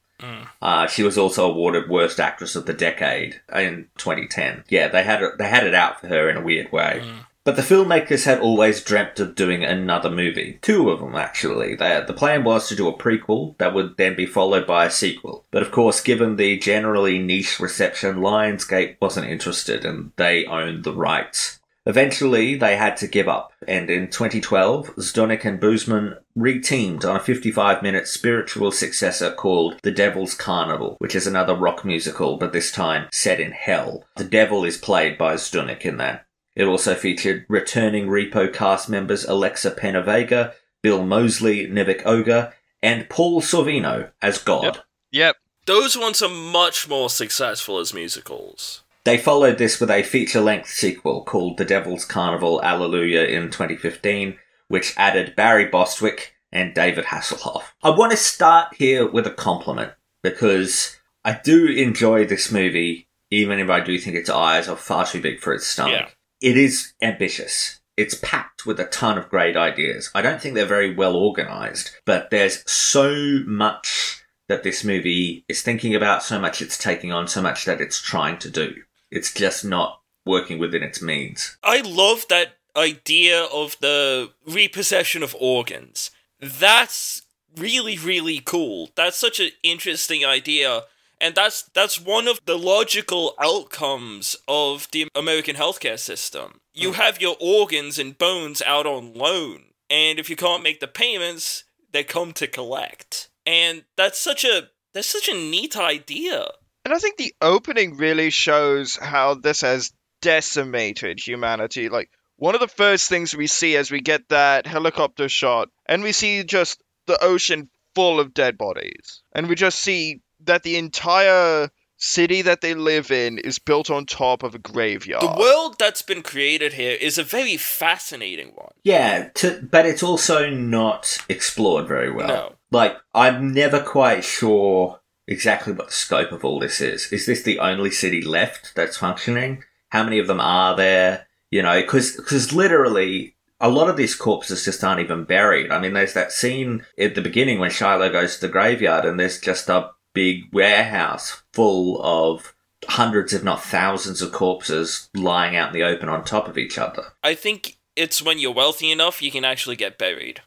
She was also awarded Worst Actress of the Decade in 2010. Yeah, they had it out for her in a weird way. But the filmmakers had always dreamt of doing another movie. 2 of them, actually. The plan was to do a prequel that would then be followed by a sequel. But of course, given the generally niche reception, Lionsgate wasn't interested and they owned the rights. Eventually, they had to give up, and in 2012, Zdunich and Bousman re-teamed on a 55-minute spiritual successor called The Devil's Carnival, which is another rock musical, but this time set in hell. The devil is played by Zdunich in that. It also featured returning Repo cast members Alexa Penavega, Bill Moseley, Nevik Ogre, and Paul Sorvino as God. Yep. Those ones are much more successful as musicals. They followed this with a feature-length sequel called The Devil's Carnival Alleluia in 2015, which added Barry Bostwick and David Hasselhoff. I want to start here with a compliment, because I do enjoy this movie, even if I do think its eyes are far too big for its stomach. Yeah. It is ambitious. It's packed with a ton of great ideas. I don't think they're very well organised, but there's so much that this movie is thinking about, so much it's taking on, so much that it's trying to do. It's just not working within its means. I love that idea of the repossession of organs. That's really, really cool. That's such an interesting idea. And that's one of the logical outcomes of the American healthcare system. You have your organs and bones out on loan. And if you can't make the payments, they come to collect. And that's such a neat idea. And I think the opening really shows how this has decimated humanity. Like, one of the first things we see as we get that helicopter shot, and we see just the ocean full of dead bodies. And we just see that the entire city that they live in is built on top of a graveyard. The world that's been created here is a very fascinating one. Yeah, but it's also not explored very well. No. Like, I'm never quite sure exactly what the scope of all this is. Is this the only city left that's functioning? How many of them are there? You know, because literally, a lot of these corpses just aren't even buried. I mean, there's that scene at the beginning when Shiloh goes to the graveyard and there's just a big warehouse full of hundreds, if not thousands, of corpses lying out in the open on top of each other. I think it's when you're wealthy enough, you can actually get buried.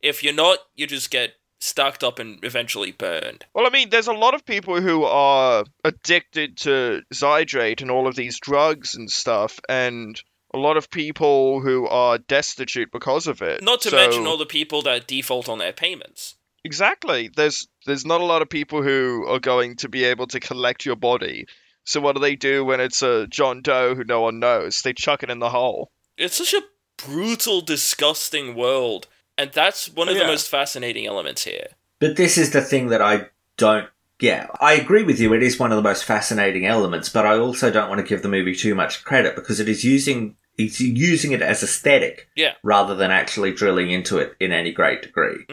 If you're not, you just get stacked up and eventually burned. Well, I mean, there's a lot of people who are addicted to Zydrate and all of these drugs and stuff, and a lot of people who are destitute because of it. Not to mention all the people that default on their payments. Exactly. There's not a lot of people who are going to be able to collect your body. So what do they do when it's a John Doe who no one knows? They chuck it in the hole. It's such a brutal, disgusting world. And that's one of the most fascinating elements here. But this is the thing that I don't... Yeah, I agree with you. It is one of the most fascinating elements, but I also don't want to give the movie too much credit because it is using it as aesthetic rather than actually drilling into it in any great degree.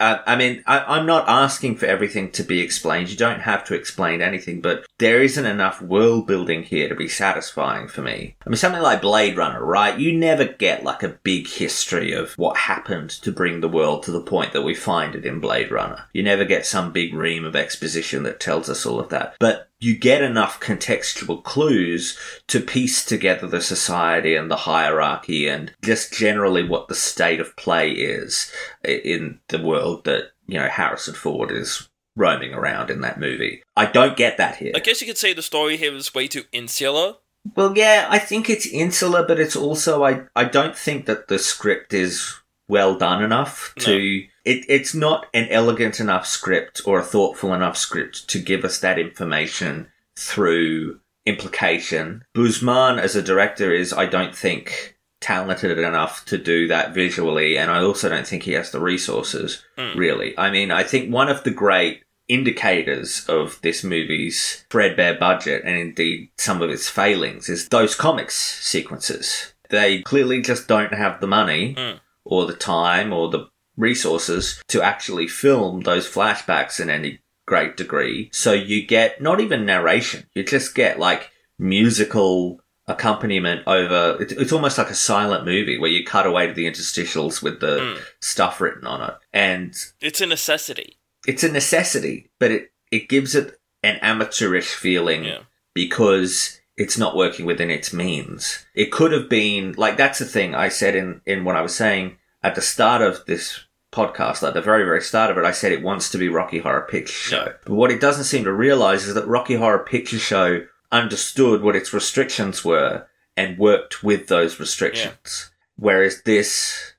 I mean, I'm not asking for everything to be explained. You don't have to explain anything, but there isn't enough world building here to be satisfying for me. I mean, something like Blade Runner, right? You never get like a big history of what happened to bring the world to the point that we find it in Blade Runner. You never get some big ream of exposition that tells us all of that. But you get enough contextual clues to piece together the society and the hierarchy and just generally what the state of play is in the world that, you know, Harrison Ford is roaming around in that movie. I don't get that here. I guess you could say the story here is way too insular. Well, yeah, I think it's insular, but it's also, I don't think that the script is well done enough to... No. It's not an elegant enough script or a thoughtful enough script to give us that information through implication. Bousman, as a director, is, I don't think, talented enough to do that visually, and I also don't think he has the resources, really. I mean, I think one of the great indicators of this movie's threadbare budget, and indeed some of its failings, is those comics sequences. They clearly just don't have the money or the time or the resources to actually film those flashbacks in any great degree. So you get not even narration. You just get like musical accompaniment over... It's almost like a silent movie where you cut away to the interstitials with the stuff written on it. And it's a necessity. It's a necessity, but it gives it an amateurish feeling because... it's not working within its means. It could have been... Like, that's the thing I said in what I was saying at the start of this podcast, like the very, very start of it, I said it wants to be Rocky Horror Picture Show. No. But what it doesn't seem to realise is that Rocky Horror Picture Show understood what its restrictions were and worked with those restrictions. Yeah. Whereas this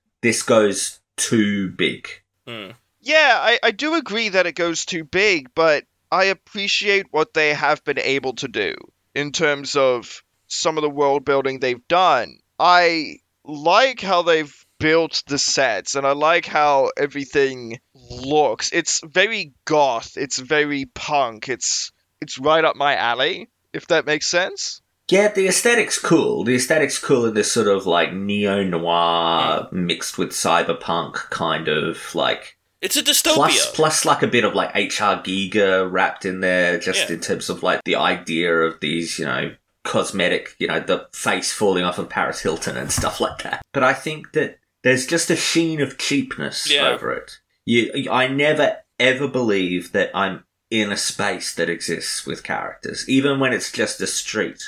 goes too big. Mm. Yeah, I do agree that it goes too big, but I appreciate what they have been able to do. In terms of some of the world building they've done, I like how they've built the sets, and I like how everything looks. It's very goth. It's very punk. It's right up my alley, if that makes sense. Yeah, the aesthetic's cool. The aesthetic's cool in this sort of, like, neo-noir mixed with cyberpunk kind of, like... It's a dystopia. Plus like, a bit of, like, H.R. Giger wrapped in there, just in terms of, like, the idea of these, you know, cosmetic, you know, the face falling off of Paris Hilton and stuff like that. But I think that there's just a sheen of cheapness over it. I never, ever believe that I'm in a space that exists with characters. Even when it's just a street,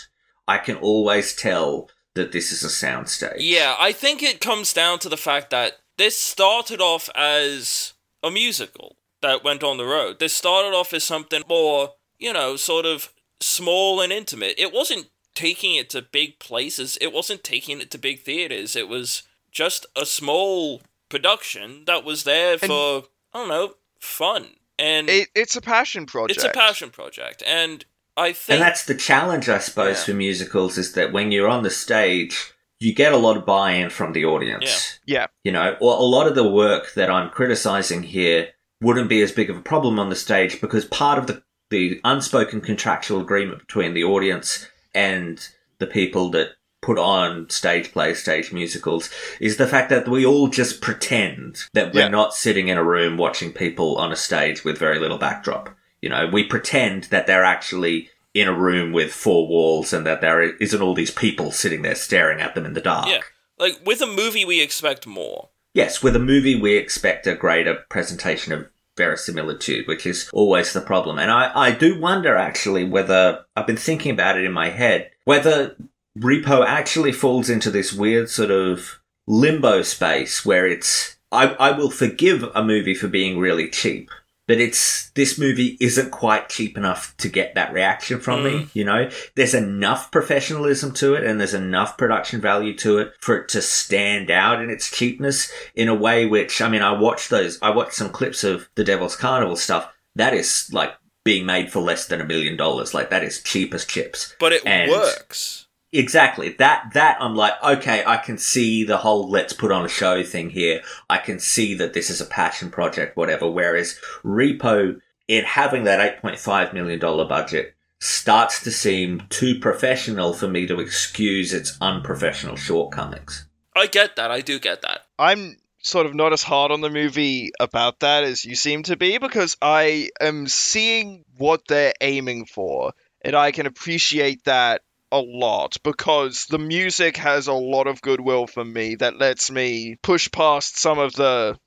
I can always tell that this is a soundstage. Yeah, I think it comes down to the fact that this started off as... a musical that went on the road. This started off as something more, you know, sort of small and intimate. It wasn't taking it to big places. It wasn't taking it to big theaters. It was just a small production that was there for, and I don't know, fun. And it's a passion project. It's a passion project. And I think... And that's the challenge, I suppose, for musicals, is that when you're on the stage... you get a lot of buy-in from the audience. Yeah. You know, or a lot of the work that I'm criticising here wouldn't be as big of a problem on the stage because part of the unspoken contractual agreement between the audience and the people that put on stage plays, stage musicals, is the fact that we all just pretend that we're not sitting in a room watching people on a stage with very little backdrop. You know, we pretend that they're actually... in a room with four walls and that there isn't all these people sitting there staring at them in the dark. Yeah, like, with a movie, we expect more. Yes, with a movie, we expect a greater presentation of verisimilitude, which is always the problem. And I do wonder, actually, whether... I've been thinking about it in my head, whether Repo actually falls into this weird sort of limbo space where it's... I will forgive a movie for being really cheap, but this movie isn't quite cheap enough to get that reaction from me, you know? There's enough professionalism to it and there's enough production value to it for it to stand out in its cheapness in a way which, I mean, I watched some clips of the Devil's Carnival stuff. That is, like, being made for less than $1 million. Like, that is cheap as chips. But it works. Exactly. That I'm like, okay, I can see the whole let's put on a show thing here. I can see that this is a passion project, whatever. Whereas Repo, in having that $8.5 million budget, starts to seem too professional for me to excuse its unprofessional shortcomings. I get that. I do get that. I'm sort of not as hard on the movie about that as you seem to be, because I am seeing what they're aiming for, and I can appreciate that a lot, because the music has a lot of goodwill for me that lets me push past some of the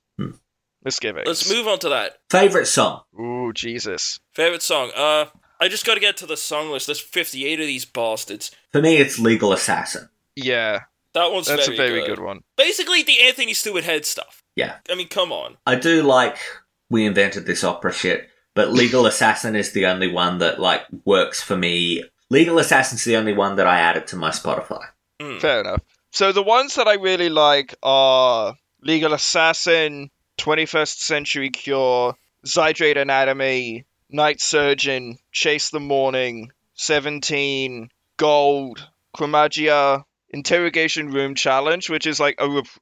misgivings. Let's move on to that. Favorite song? Ooh, Jesus. Favorite song? I just gotta get to the song list. There's 58 of these bastards. For me, it's Legal Assassin. Yeah. That one's very good. That's a very good one. Basically, the Anthony Stewart Head stuff. Yeah. I mean, come on. I do like We Invented This Opera shit, but Legal Assassin is the only one that, like, works for me. Legal Assassin's the only one that I added to my Spotify. Mm. Fair enough. So the ones that I really like are Legal Assassin, 21st Century Cure, Zydrate Anatomy, Night Surgeon, Chase the Morning, 17, Gold, Chromagia, Interrogation Room Challenge, which is like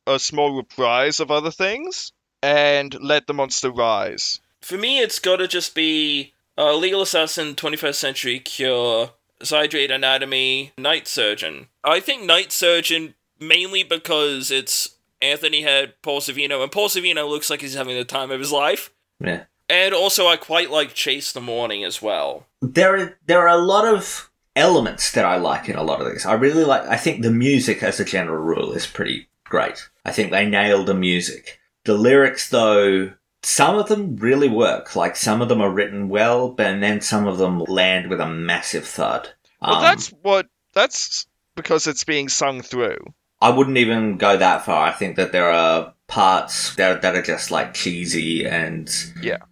a small reprise of other things, and Let the Monster Rise. For me, it's gotta just be Legal Assassin, 21st Century Cure, Zydrate Anatomy, Night Surgeon. I think Night Surgeon mainly because it's Anthony Head, Paul Sorvino, and Paul Sorvino looks like he's having the time of his life. Yeah. And also, I quite like Chase the Morning as well. There are a lot of elements that I like in a lot of these. I think the music as a general rule is pretty great. I think they nail the music. The lyrics, though, some of them really work. Like, some of them are written well, but then some of them land with a massive thud. Well, that's because it's being sung through. I wouldn't even go that far. I think that there are parts that are just, like, cheesy and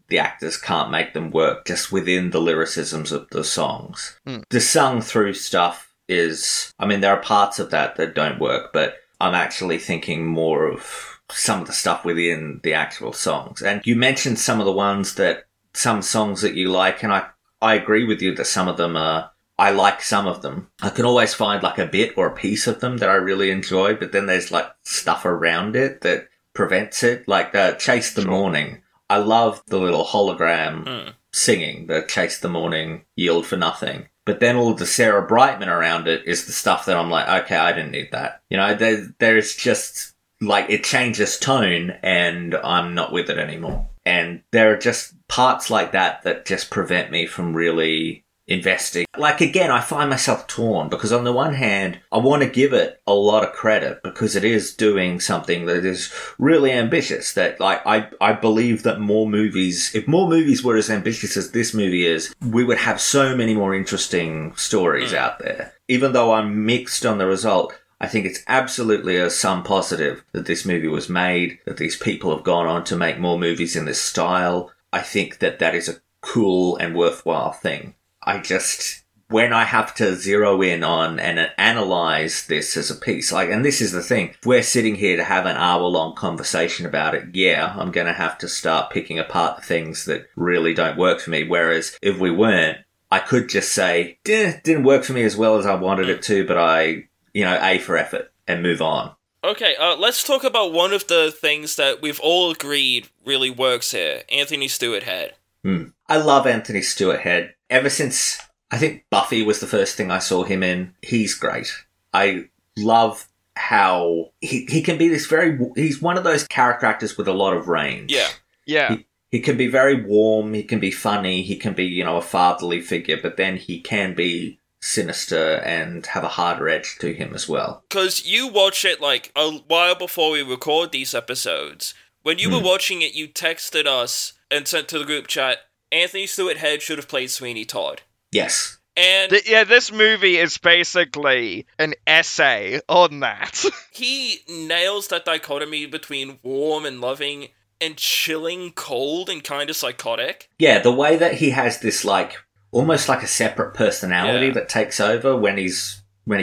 the actors can't make them work just within the lyricisms of the songs. Mm. The sung-through stuff is... I mean, there are parts of that that don't work, but I'm actually thinking more of some of the stuff within the actual songs. And you mentioned some of the ones that... Some songs that you like, and I agree with you that some of them are... I like some of them. I can always find, like, a bit or a piece of them that I really enjoy, but then there's, like, stuff around it that prevents it. Like, the Chase the Morning. I love the little hologram singing, the Chase the Morning, Yield for Nothing. But then all the Sarah Brightman around it is the stuff that I'm like, okay, I didn't need that. You know, there is just, like, it changes tone and I'm not with it anymore. And there are just parts like that that just prevent me from really... investing. Like, again, I find myself torn because on the one hand, I want to give it a lot of credit because it is doing something that is really ambitious, that, like, I believe that more movies, if more movies were as ambitious as this movie is, we would have so many more interesting stories out there. Even though I'm mixed on the result, I think it's absolutely a sum positive that this movie was made, that these people have gone on to make more movies in this style. I think that is a cool and worthwhile thing. I just, when I have to zero in on and analyze this as a piece, like, and this is the thing, if we're sitting here to have an hour-long conversation about it, yeah, I'm going to have to start picking apart the things that really don't work for me. Whereas if we weren't, I could just say, didn't work for me as well as I wanted it to, but I, you know, A for effort and move on. Okay, let's talk about one of the things that we've all agreed really works here, Anthony Stewart Head. I love Anthony Stewart Head. Ever since, I think Buffy was the first thing I saw him in, he's great. I love how he can be this very... He's one of those character actors with a lot of range. Yeah, yeah. He can be very warm, he can be funny, he can be, you know, a fatherly figure, but then he can be sinister and have a harder edge to him as well. Because you watch it, like, a while before we record these episodes. When you were watching it, you texted us and sent to the group chat... Anthony Stewart Head should have played Sweeney Todd. Yes. And this movie is basically an essay on that. He nails that dichotomy between warm and loving and chilling, cold, and kind of psychotic. Yeah, the way that he has this, like, almost like a separate personality that takes over when he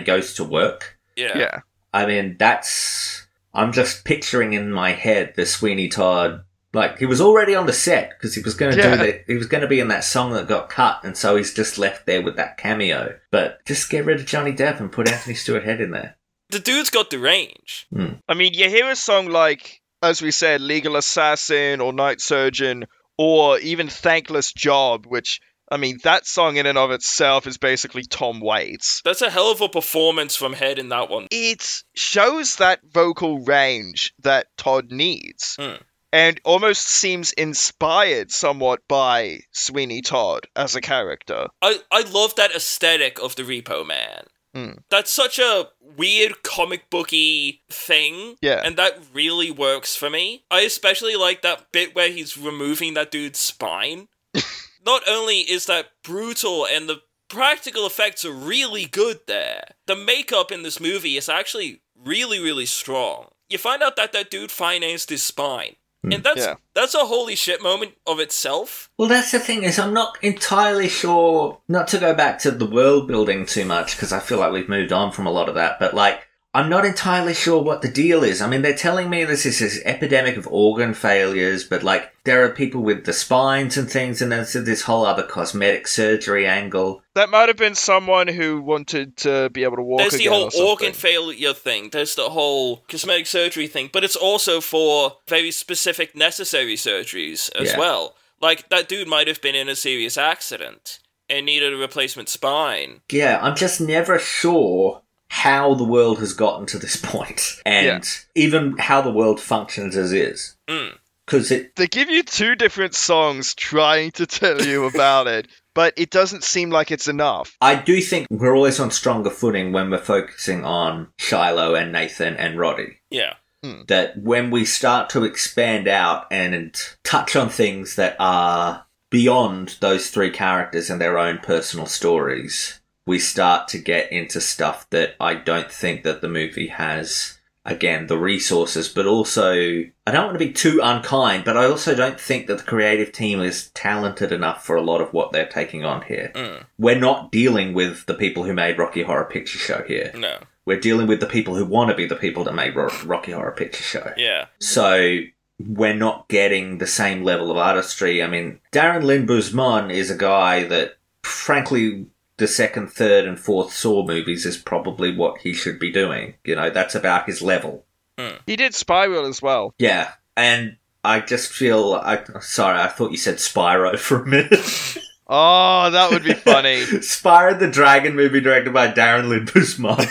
goes to work. Yeah. I mean, that's... I'm just picturing in my head the Sweeney Todd... Like, he was already on the set because he was going to he was going to be in that song that got cut, and so he's just left there with that cameo. But just get rid of Johnny Depp and put Anthony Stewart Head in there. The dude's got the range. I mean, you hear a song like, as we said, Legal Assassin or Night Surgeon, or even Thankless Job, which I mean, that song in and of itself is basically Tom Waits. That's a hell of a performance from Head in that one. It shows that vocal range that Todd needs. And almost seems inspired somewhat by Sweeney Todd as a character. I love that aesthetic of the Repo Man. That's such a weird comic booky thing, and that really works for me. I especially like that bit where he's removing that dude's spine. Not only is that brutal, and the practical effects are really good there, the makeup in this movie is actually really, really strong. You find out that that dude financed his spine. And that's a holy shit moment of itself. Well, that's the thing is I'm not entirely sure, not to go back to the world building too much, because I feel like we've moved on from a lot of that, but like, I'm not entirely sure what the deal is. I mean, they're telling me this is this epidemic of organ failures, but like, there are people with the spines and things, and then this whole other cosmetic surgery angle. That might have been someone who wanted to be able to walk again. There's the whole organ failure thing. There's the whole cosmetic surgery thing. But it's also for very specific necessary surgeries as well. Like, that dude might have been in a serious accident and needed a replacement spine. Yeah, I'm just never sure how the world has gotten to this point. And even how the world functions as is. They give you two different songs trying to tell you about it, but it doesn't seem like it's enough. I do think we're always on stronger footing when we're focusing on Shiloh and Nathan and Rotti. Yeah. That when we start to expand out and touch on things that are beyond those three characters and their own personal stories, we start to get into stuff that I don't think that the movie has. Again, the resources, but also, I don't want to be too unkind, but I also don't think that the creative team is talented enough for a lot of what they're taking on here. We're not dealing with the people who made Rocky Horror Picture Show here. No. We're dealing with the people who want to be the people that made Rocky Horror Picture Show. Yeah. So we're not getting the same level of artistry. I mean, Darren Lynn Bousman is a guy that, frankly, the second, third, and fourth Saw movies is probably what he should be doing. You know, that's about his level. He did Spiral as well. Yeah, and I just feel... Sorry, I thought you said Spyro for a minute. Oh, that would be funny. Spyro the Dragon movie directed by Darren Lynn Bousman.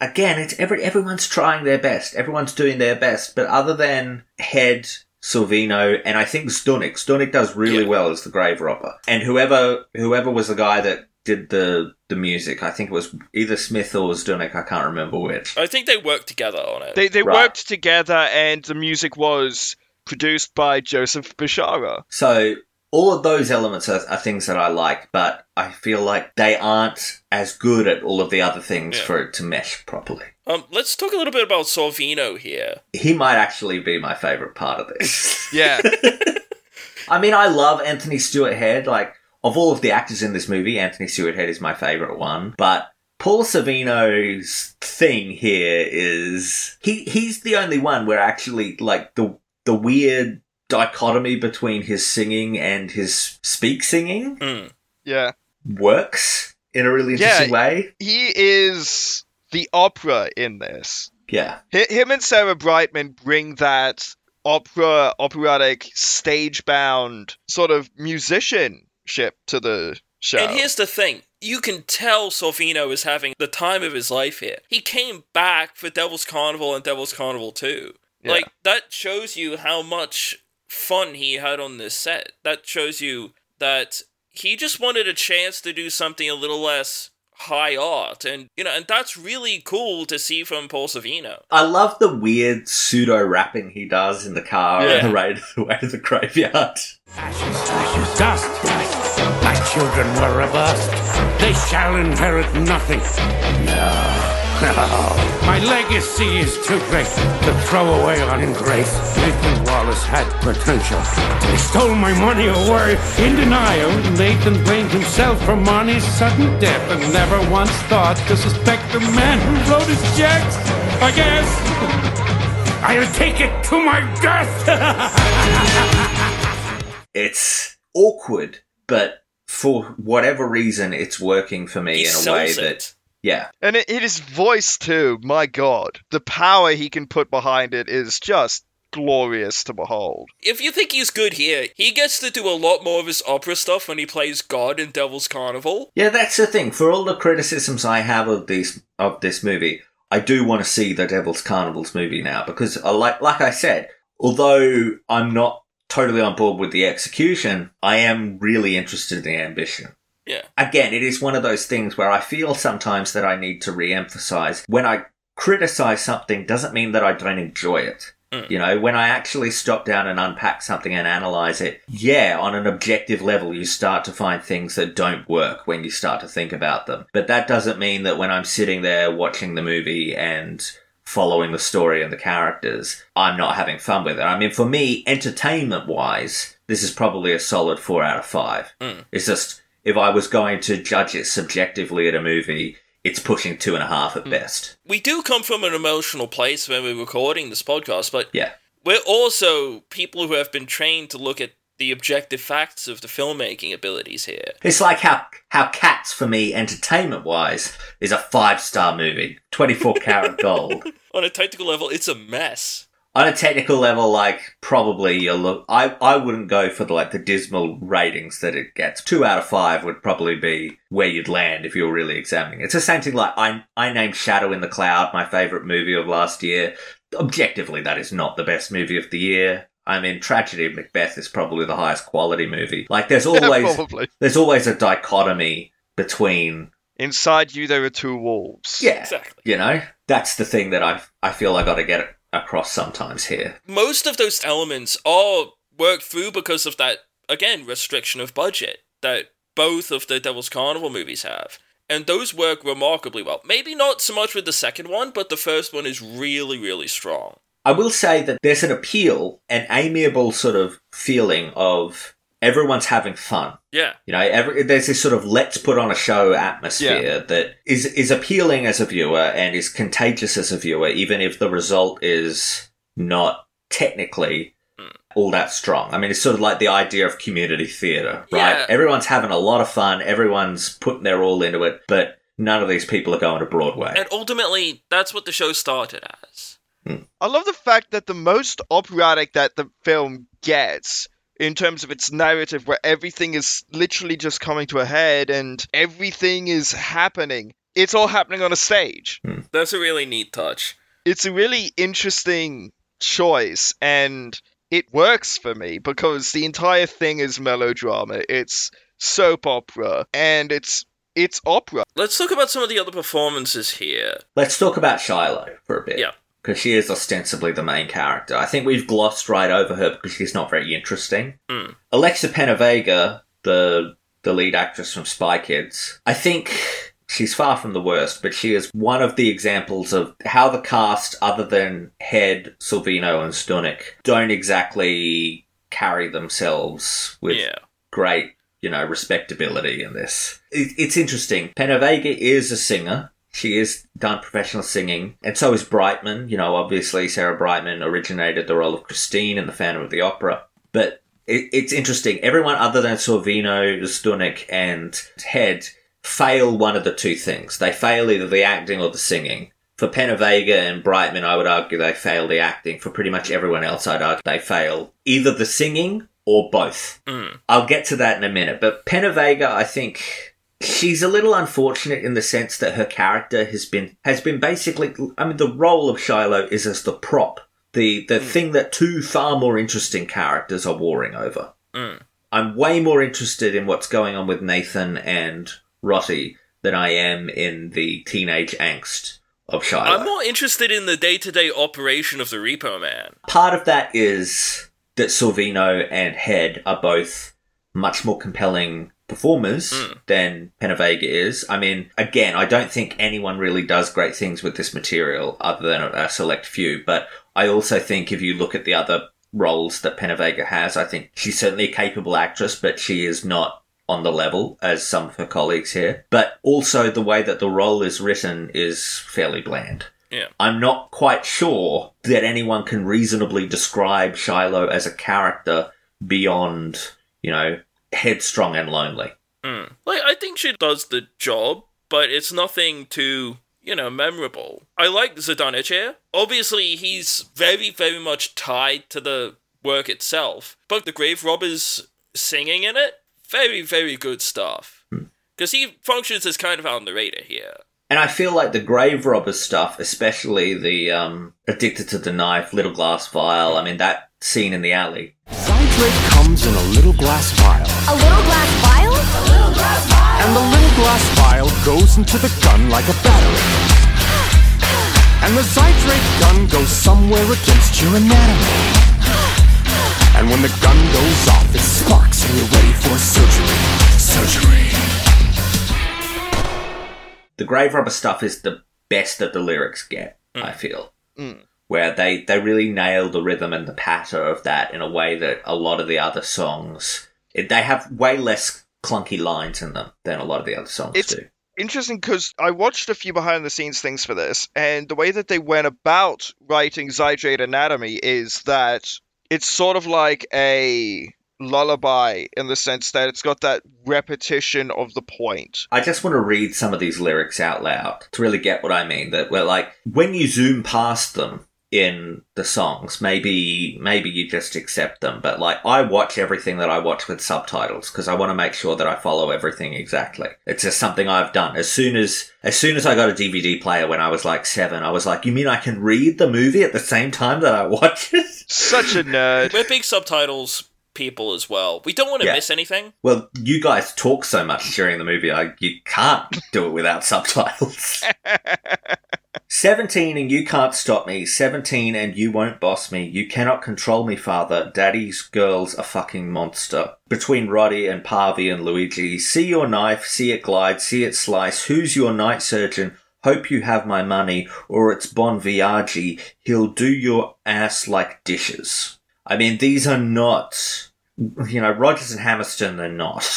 Again, it's everyone's trying their best. Everyone's doing their best. But other than Head, Sorvino, and I think Zdunich does really well as the grave robber, and whoever was the guy that did the music, I think it was either Smith or Zdunich, I can't remember which. I think they worked together on it. They worked together, and the music was produced by Joseph Bishara. So all of those elements are things that I like, but I feel like they aren't as good at all of the other things for it to mesh properly. Let's talk a little bit about Sorvino here. He might actually be my favourite part of this. Yeah. I mean, I love Anthony Stewart Head. Like, of all of the actors in this movie, Anthony Stewart Head is my favourite one. But Paul Sorvino's thing here is... He's the only one where actually, like, the weird dichotomy between his singing and his speak singing works in a really interesting way. He is... the opera in this. Yeah. Him and Sarah Brightman bring that operatic, stage-bound sort of musicianship to the show. And here's the thing. You can tell Sorvino is having the time of his life here. He came back for Devil's Carnival and Devil's Carnival 2. Yeah. Like, that shows you how much fun he had on this set. That shows you that he just wanted a chance to do something a little less... high art, and you know, and that's really cool to see from Paul Sorvino. I love the weird pseudo rapping he does in the car on the way to the graveyard. Ashes, dust. My children were reversed. They shall inherit nothing. No. My legacy is too great to throw away on in grace. Nathan Wallace had potential. They stole my money away in denial. Nathan blamed himself for Marnie's sudden death and never once thought to suspect the man who wrote his checks. I guess I'll take it to my death. It's awkward, but for whatever reason, it's working for me in a way that... Yeah. And his voice, too, my God. The power he can put behind it is just glorious to behold. If you think he's good here, he gets to do a lot more of his opera stuff when he plays God in Devil's Carnival. Yeah, that's the thing. For all the criticisms I have of this movie, I do want to see the Devil's Carnival's movie now, because like I said, although I'm not totally on board with the execution, I am really interested in the ambition. Yeah. Again, it is one of those things where I feel sometimes that I need to re-emphasize. When I criticize something doesn't mean that I don't enjoy it. Mm. You know, when I actually stop down and unpack something and analyze it, yeah, on an objective level, you start to find things that don't work when you start to think about them. But that doesn't mean that when I'm sitting there watching the movie and following the story and the characters, I'm not having fun with it. I mean, for me, entertainment-wise, this is probably a solid 4 out of 5. Mm. It's just, if I was going to judge it subjectively at a movie, it's pushing 2.5 at best. We do come from an emotional place when we're recording this podcast, but yeah, we're also people who have been trained to look at the objective facts of the filmmaking abilities here. It's like how Cats, for me, entertainment-wise, is a 5-star movie. 24-karat gold. On a technical level, it's a mess. On a technical level, like, probably I wouldn't go for the dismal ratings that it gets. 2 out of 5 would probably be where you'd land if you were really examining it. It's the same thing, like, I named Shadow in the Cloud my favourite movie of last year. Objectively, that is not the best movie of the year. I mean, Tragedy of Macbeth is probably the highest quality movie. Like, there's always a dichotomy between... Inside you, there are two wolves. Yeah, exactly. You know, that's the thing that I feel I got to get it across sometimes here. Most of those elements are worked through because of that, again, restriction of budget that both of the Devil's Carnival movies have. And those work remarkably well. Maybe not so much with the second one, but the first one is really, really strong. I will say that there's an appeal, an amiable sort of feeling of everyone's having fun. Yeah. You know, there's this sort of let's put on a show atmosphere that is appealing as a viewer and is contagious as a viewer, even if the result is not technically all that strong. I mean, it's sort of like the idea of community theatre, right? Yeah. Everyone's having a lot of fun. Everyone's putting their all into it, but none of these people are going to Broadway. And ultimately, that's what the show started as. Mm. I love the fact that the most operatic that the film gets in terms of its narrative, where everything is literally just coming to a head and everything is happening. It's all happening on a stage. Mm. That's a really neat touch. It's a really interesting choice, and it works for me because the entire thing is melodrama. It's soap opera, and it's opera. Let's talk about some of the other performances here. Let's talk about Shiloh for a bit. Yeah. Because she is ostensibly the main character. I think we've glossed right over her because she's not very interesting. Mm. Alexa Penavega, the lead actress from Spy Kids, I think she's far from the worst, but she is one of the examples of how the cast, other than Head, Sorvino, and Zdunich, don't exactly carry themselves with great, you know, respectability in this. It's interesting. Penavega is a singer. She is done professional singing, and so is Brightman. You know, obviously Sarah Brightman originated the role of Christine in The Phantom of the Opera. But it's interesting. Everyone other than Sorvino, Zdunich, and Head fail one of the two things. They fail either the acting or the singing. For Penavega and Brightman, I would argue they fail the acting. For pretty much everyone else, I'd argue they fail either the singing or both. Mm. I'll get to that in a minute. But Penavega, I think... she's a little unfortunate in the sense that her character has been basically... I mean, the role of Shiloh is as the prop, the thing that two far more interesting characters are warring over. Mm. I'm way more interested in what's going on with Nathan and Rotti than I am in the teenage angst of Shiloh. I'm more interested in the day-to-day operation of the Repo Man. Part of that is that Sorvino and Head are both much more compelling performers than Penavega is. I mean, again, I don't think anyone really does great things with this material other than a select few, but I also think if you look at the other roles that Penavega has, I think she's certainly a capable actress, but she is not on the level as some of her colleagues here. But also the way that the role is written is fairly bland. Yeah. I'm not quite sure that anyone can reasonably describe Shiloh as a character beyond, you know, headstrong and lonely. Mm. Like, I think she does the job, but it's nothing to memorable. I like Zdunich here. Obviously, he's very, very much tied to the work itself, but the Grave Robbers singing in it, very, very good stuff. Because he functions as kind of our narrator here. And I feel like the Grave Robbers stuff, especially the Addicted to the Knife, Little Glass Vial, I mean, that scene in the alley. Citrate comes in a little glass vial. A little glass vial? A little glass vial. And the little glass vial goes into the gun like a battery. And the citrate gun goes somewhere against your anatomy. And when the gun goes off, it sparks and you're ready for surgery. Surgery. The Grave Robber stuff is the best that the lyrics get, I feel. Where they really nail the rhythm and the patter of that in a way that a lot of the other songs... They have way less clunky lines in them than a lot of the other songs do. Interesting, because I watched a few behind-the-scenes things for this, and the way that they went about writing Citrate Anatomy is that it's sort of like a... lullaby in the sense that it's got that repetition of the point. I just want to read some of these lyrics out loud to really get what I mean. That we're like, when you zoom past them in the songs, maybe you just accept them. But like, I watch everything that I watch with subtitles because I want to make sure that I follow everything exactly. It's just something I've done. As soon as I got a DVD player when I was like 7, I was like, you mean I can read the movie at the same time that I watch it? Such a nerd. We're big subtitles people as well. We don't want to miss anything. Well, you guys talk so much during the movie, you can't do it without subtitles. 17 and you can't stop me. 17 and you won't boss me. You cannot control me, father. Daddy's girl's a fucking monster. Between Rotti and Parvi and Luigi. See your knife, see it glide, see it slice. Who's your night surgeon? Hope you have my money, or it's Bon Viaggi. He'll do your ass like dishes. I mean, these are not, Rodgers and Hammerstein, they're not,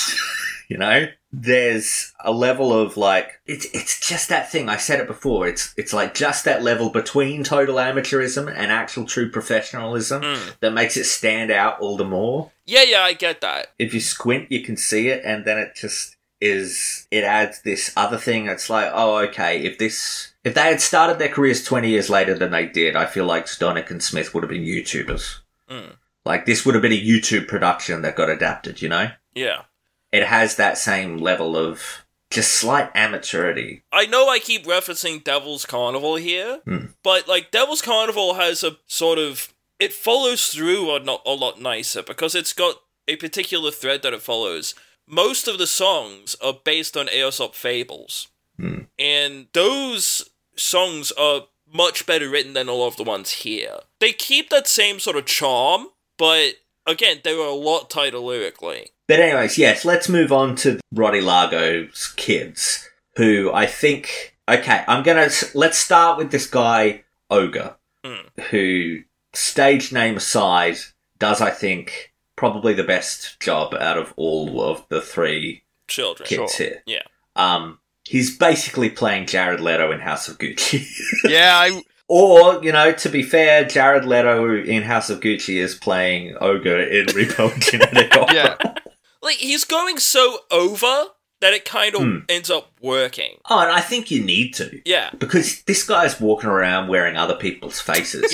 There's a level of, like, it's just that thing. I said it before. It's like just that level between total amateurism and actual true professionalism that makes it stand out all the more. Yeah, I get that. If you squint, you can see it, and then it just is, it adds this other thing. It's like, oh, okay, if they had started their careers 20 years later than they did, I feel like Zdunich and Smith would have been YouTubers. Like, this would have been a YouTube production that got adapted, Yeah. It has that same level of just slight amateurity. I know I keep referencing Devil's Carnival here, but, like, Devil's Carnival has a sort of... It follows through a lot nicer, because it's got a particular thread that it follows. Most of the songs are based on Aesop fables, and those songs are... much better written than all of the ones here. They keep that same sort of charm, but again, they were a lot tighter lyrically. But anyways, yes, let's move on to Rotti Largo's kids, who I think... Okay, let's start with this guy, Ogre, who, stage name aside, does, I think, probably the best job out of all of the three kids here. Yeah. He's basically playing Jared Leto in House of Gucci. Or, to be fair, Jared Leto in House of Gucci is playing Ogre in Repo! The Genetic Opera. Like, he's going so over that it kind of ends up working. Oh, and I think you need to. Yeah. Because this guy's walking around wearing other people's faces.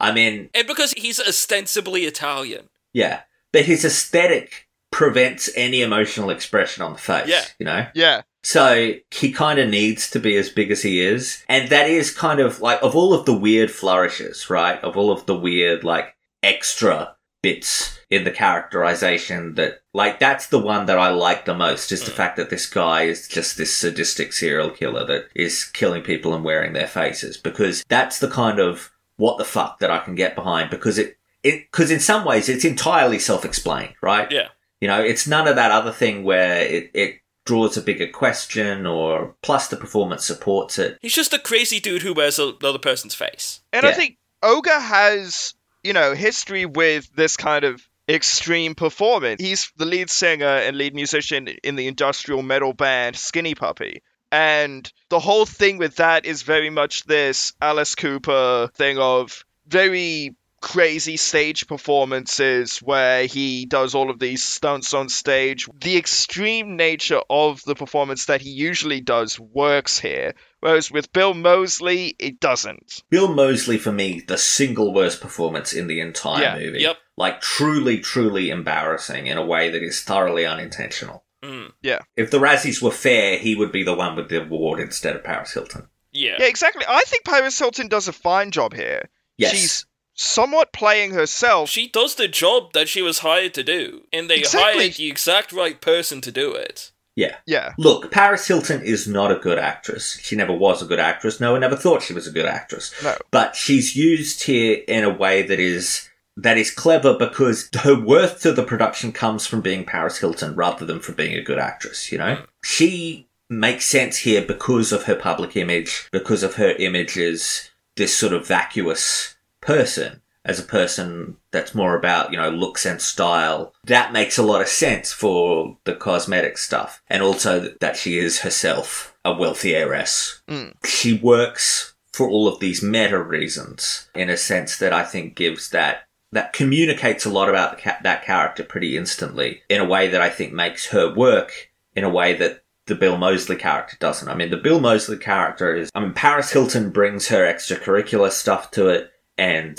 I mean... And because he's ostensibly Italian. Yeah. But his aesthetic prevents any emotional expression on the face, Yeah. So he kind of needs to be as big as he is. And that is kind of like, of all of the weird flourishes, right? Of all of the weird, like, extra bits in the characterization that, like, that's the one that I like the most, is the fact that this guy is just this sadistic serial killer that is killing people and wearing their faces. Because that's the kind of what the fuck that I can get behind. Because because in some ways it's entirely self-explained, right? Yeah. It's none of that other thing where it draws a bigger question, or plus the performance supports it. He's just a crazy dude who wears another person's face. And I think Ogre has, history with this kind of extreme performance. He's the lead singer and lead musician in the industrial metal band Skinny Puppy. And the whole thing with that is very much this Alice Cooper thing of very... crazy stage performances where he does all of these stunts on stage. The extreme nature of the performance that he usually does works here. Whereas with Bill Moseley, it doesn't. Bill Moseley, for me, the single worst performance in the entire movie. Yep. Like, truly, truly embarrassing in a way that is thoroughly unintentional. Mm. Yeah. If the Razzies were fair, he would be the one with the award instead of Paris Hilton. Yeah. Yeah, exactly. I think Paris Hilton does a fine job here. Yes. She's somewhat playing herself. She does the job that she was hired to do, and they hired the exact right person to do it. Yeah. Yeah. Look, Paris Hilton is not a good actress. She never was a good actress. No one ever thought she was a good actress. No. But she's used here in a way that is clever, because her worth to the production comes from being Paris Hilton rather than from being a good actress, you know? She makes sense here because of her public image, because of her image as this sort of vacuous person, as a person that's more about, you know, looks and style. That makes a lot of sense for the cosmetic stuff. And also that she is herself a wealthy heiress. Mm. She works for all of these meta reasons in a sense that I think gives that communicates a lot about that character pretty instantly, in a way that I think makes her work in a way that the Bill Moseley character doesn't. I mean, the Bill Moseley character is... I mean, Paris Hilton brings her extracurricular stuff to it, and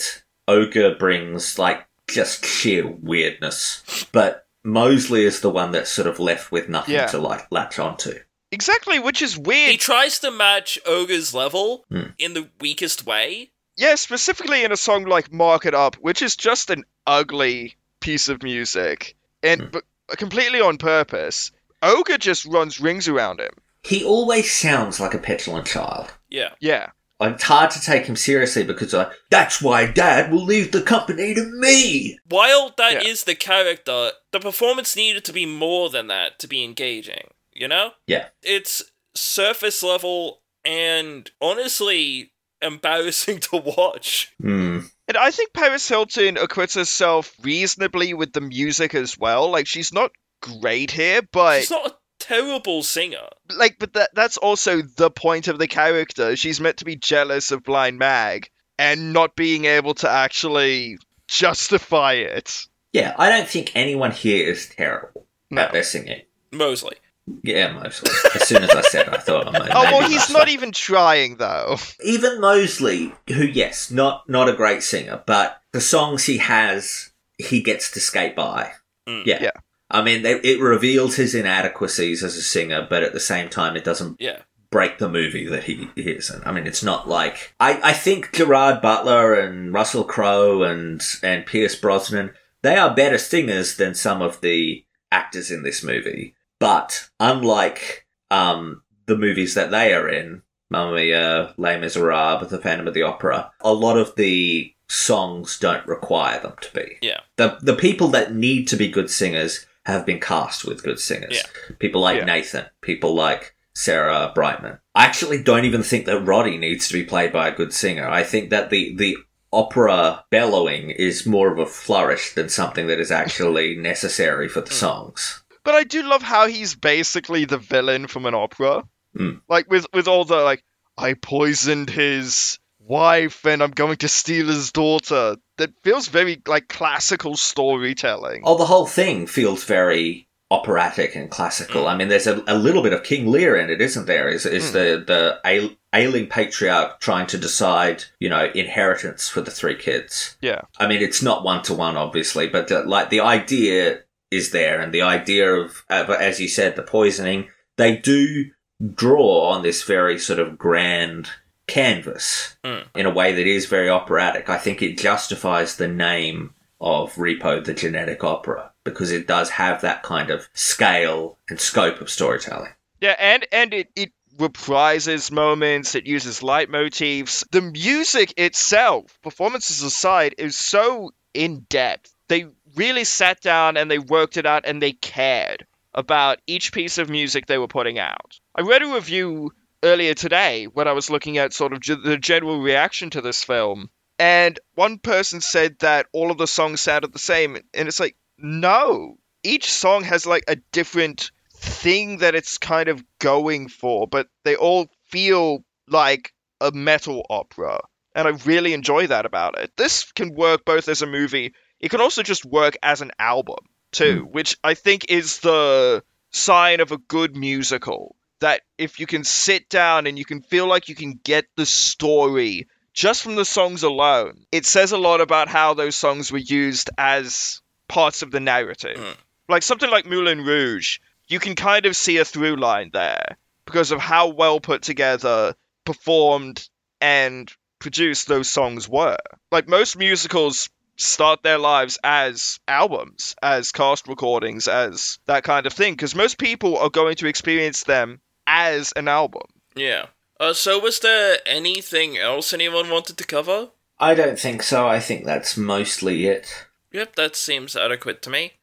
Ogre brings, like, just sheer weirdness. But Moseley is the one that's sort of left with nothing to, like, latch onto. Exactly, which is weird. He tries to match Ogre's level in the weakest way. Yeah, specifically in a song like Mark It Up, which is just an ugly piece of music. And completely on purpose. Ogre just runs rings around him. He always sounds like a petulant child. Yeah. Yeah. It's hard to take him seriously because, that's why Dad will leave the company to me! While that is the character, the performance needed to be more than that to be engaging, you know? Yeah. It's surface level and, honestly, embarrassing to watch. Mm. And I think Paris Hilton acquits herself reasonably with the music as well. Like, she's not great here, but... she's not a terrible singer. Like, but that's also the point of the character. She's meant to be jealous of Blind Mag and not being able to actually justify it. Yeah, I don't think anyone here is terrible at their singing. Moseley. Yeah, Moseley. As soon as I said it, I thought... well, he's not even trying, though. Even Moseley, who, yes, not a great singer, but the songs he has, he gets to skate by. Mm. Yeah. Yeah. I mean, it reveals his inadequacies as a singer, but at the same time, it doesn't break the movie that he is in. I mean, it's not like... I think Gerard Butler and Russell Crowe and Pierce Brosnan, they are better singers than some of the actors in this movie. But unlike the movies that they are in, Mamma Mia, Les Miserables, The Phantom of the Opera, a lot of the songs don't require them to be. Yeah. The people that need to be good singers have been cast with good singers. Yeah. People like Nathan, people like Sarah Brightman. I actually don't even think that Rotti needs to be played by a good singer. I think that the opera bellowing is more of a flourish than something that is actually necessary for the songs. But I do love how he's basically the villain from an opera. Mm. Like, with all the, like, I poisoned his wife and I'm going to steal his daughter. That feels very, like, classical storytelling. Oh, the whole thing feels very operatic and classical. I mean, there's a little bit of King Lear in it, isn't there? Is the ailing patriarch trying to decide, you know, inheritance for the three kids. Yeah. I mean, it's not one-to-one, obviously, but, like, the idea is there, and the idea of, as you said, the poisoning, they do draw on this very sort of grand canvas in a way that is very operatic. I think it justifies the name of Repo, the Genetic Opera, because it does have that kind of scale and scope of storytelling. Yeah, and it reprises moments, it uses leitmotifs. The music itself, performances aside, is so in-depth. They really sat down and they worked it out and they cared about each piece of music they were putting out. I read a review earlier today when I was looking at sort of the general reaction to this film, and one person said that all of the songs sounded the same, and it's like, no. Each song has, like, a different thing that it's kind of going for, but they all feel like a metal opera, and I really enjoy that about it. This can work both as a movie... it can also just work as an album, too, which I think is the sign of a good musical. that if you can sit down and you can feel like you can get the story just from the songs alone, it says a lot about how those songs were used as parts of the narrative. Mm. Like something like Moulin Rouge, you can kind of see a through line there because of how well put together, performed, and produced those songs were. Like most musicals start their lives as albums, as cast recordings, as that kind of thing, because most people are going to experience them as an album. Yeah. So was there anything else anyone wanted to cover? I don't think so. I think that's mostly it. Yep, that seems adequate to me.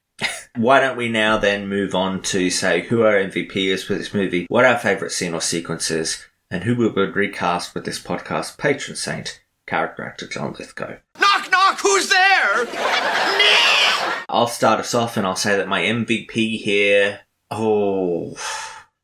Why don't we now then move on to say who our MVP is for this movie, what our favourite scene or sequence is, and who we would recast for this podcast's patron saint, character actor John Lithgow. Knock, knock, who's there? Me! I'll start us off and I'll say that my MVP here... Oh,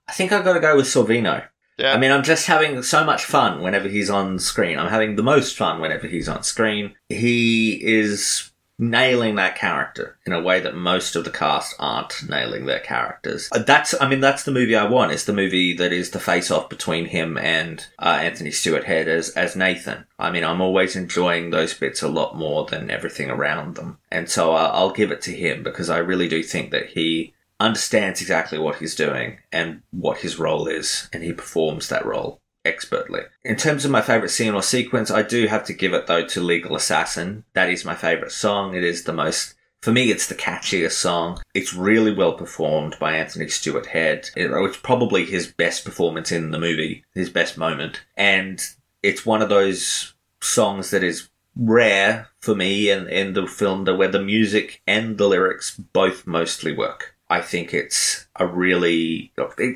I think I've got to go with Sorvino. Yeah. I mean, I'm just having so much fun whenever he's on screen. I'm having the most fun whenever he's on screen. He is nailing that character in a way that most of the cast aren't nailing their characters. That's the movie I want. It's the movie that is the face-off between him and Anthony Stewart Head as Nathan. I mean, I'm always enjoying those bits a lot more than everything around them. And so I'll give it to him because I really do think that he... understands exactly what he's doing and what his role is, and he performs that role expertly. In terms of my favourite scene or sequence, I do have to give it, though, to Legal Assassin. That is my favourite song. It is the most... For me, it's the catchiest song. It's really well performed by Anthony Stewart Head. It's probably his best performance in the movie, his best moment. And it's one of those songs that is rare for me in the film, where the music and the lyrics both mostly work. I think it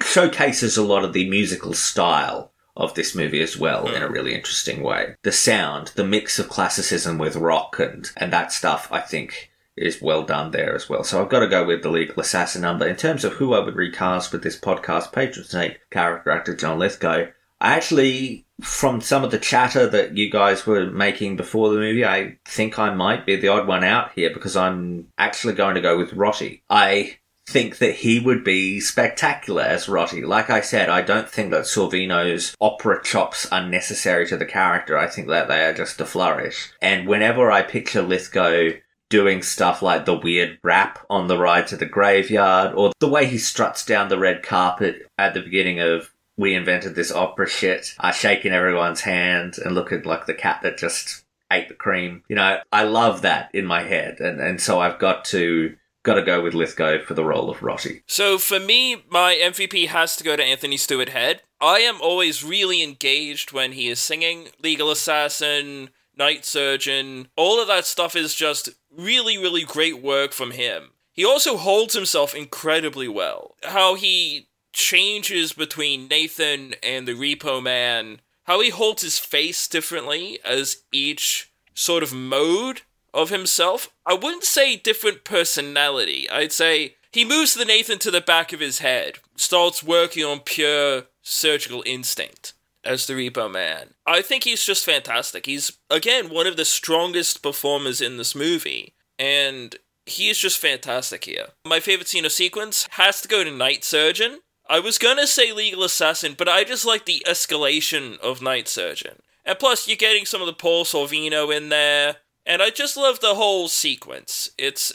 showcases a lot of the musical style of this movie as well in a really interesting way. The sound, the mix of classicism with rock and that stuff, I think is well done there as well. So I've got to go with the Legal Assassin number. In terms of who I would recast with this podcast patron saint, character actor John Lithgow, I actually, from some of the chatter that you guys were making before the movie, I think I might be the odd one out here because I'm actually going to go with Rotti. I think that he would be spectacular as Rotti. Like I said, I don't think that Sorvino's opera chops are necessary to the character. I think that they are just to flourish. And whenever I picture Lithgow doing stuff like the weird rap on the ride to the graveyard, or the way he struts down the red carpet at the beginning of We Invented This Opera Shit, shaking everyone's hand and looking like the cat that just ate the cream. You know, I love that in my head. And so I've got to go with Lithgow for the role of Rotti. So for me, my MVP has to go to Anthony Stewart Head. I am always really engaged when he is singing. Legal Assassin, Night Surgeon, all of that stuff is just really, really great work from him. He also holds himself incredibly well. How he changes between Nathan and the Repo Man, how he holds his face differently as each sort of mode of himself. I wouldn't say different personality. I'd say he moves the Nathan to the back of his head, starts working on pure surgical instinct as the Repo Man. I think he's just fantastic. He's, again, one of the strongest performers in this movie, and he is just fantastic here. My favorite scene or sequence has to go to Night Surgeon. I was gonna say Legal Assassin, but I just like the escalation of Night Surgeon. And plus, you're getting some of the Paul Sorvino in there. And I just love the whole sequence. It's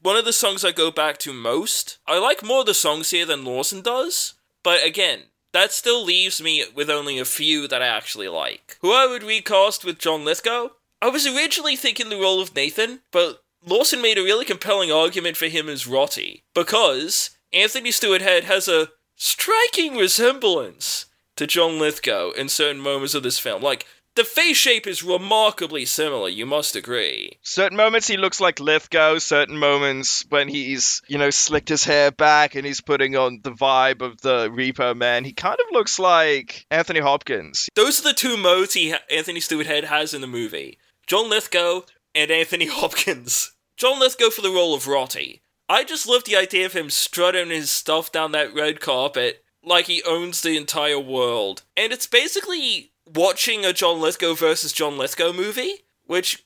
one of the songs I go back to most. I like more of the songs here than Lawson does. But again, that still leaves me with only a few that I actually like. Who I would recast with John Lithgow? I was originally thinking the role of Nathan, but Lawson made a really compelling argument for him as Rotti. Because Anthony Stewart Head has a striking resemblance to John Lithgow in certain moments of this film. Like, the face shape is remarkably similar, you must agree. Certain moments he looks like Lithgow, certain moments when he's, slicked his hair back and he's putting on the vibe of the Repo Man, he kind of looks like Anthony Hopkins. Those are the two modes Anthony Stewart Head has in the movie. John Lithgow and Anthony Hopkins. John Lithgow for the role of Rotti. I just love the idea of him strutting his stuff down that red carpet like he owns the entire world. And it's basically watching a John Lithgow versus John Lithgow movie, which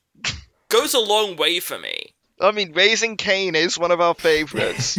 goes a long way for me. I mean, Raising Cain is one of our favorites.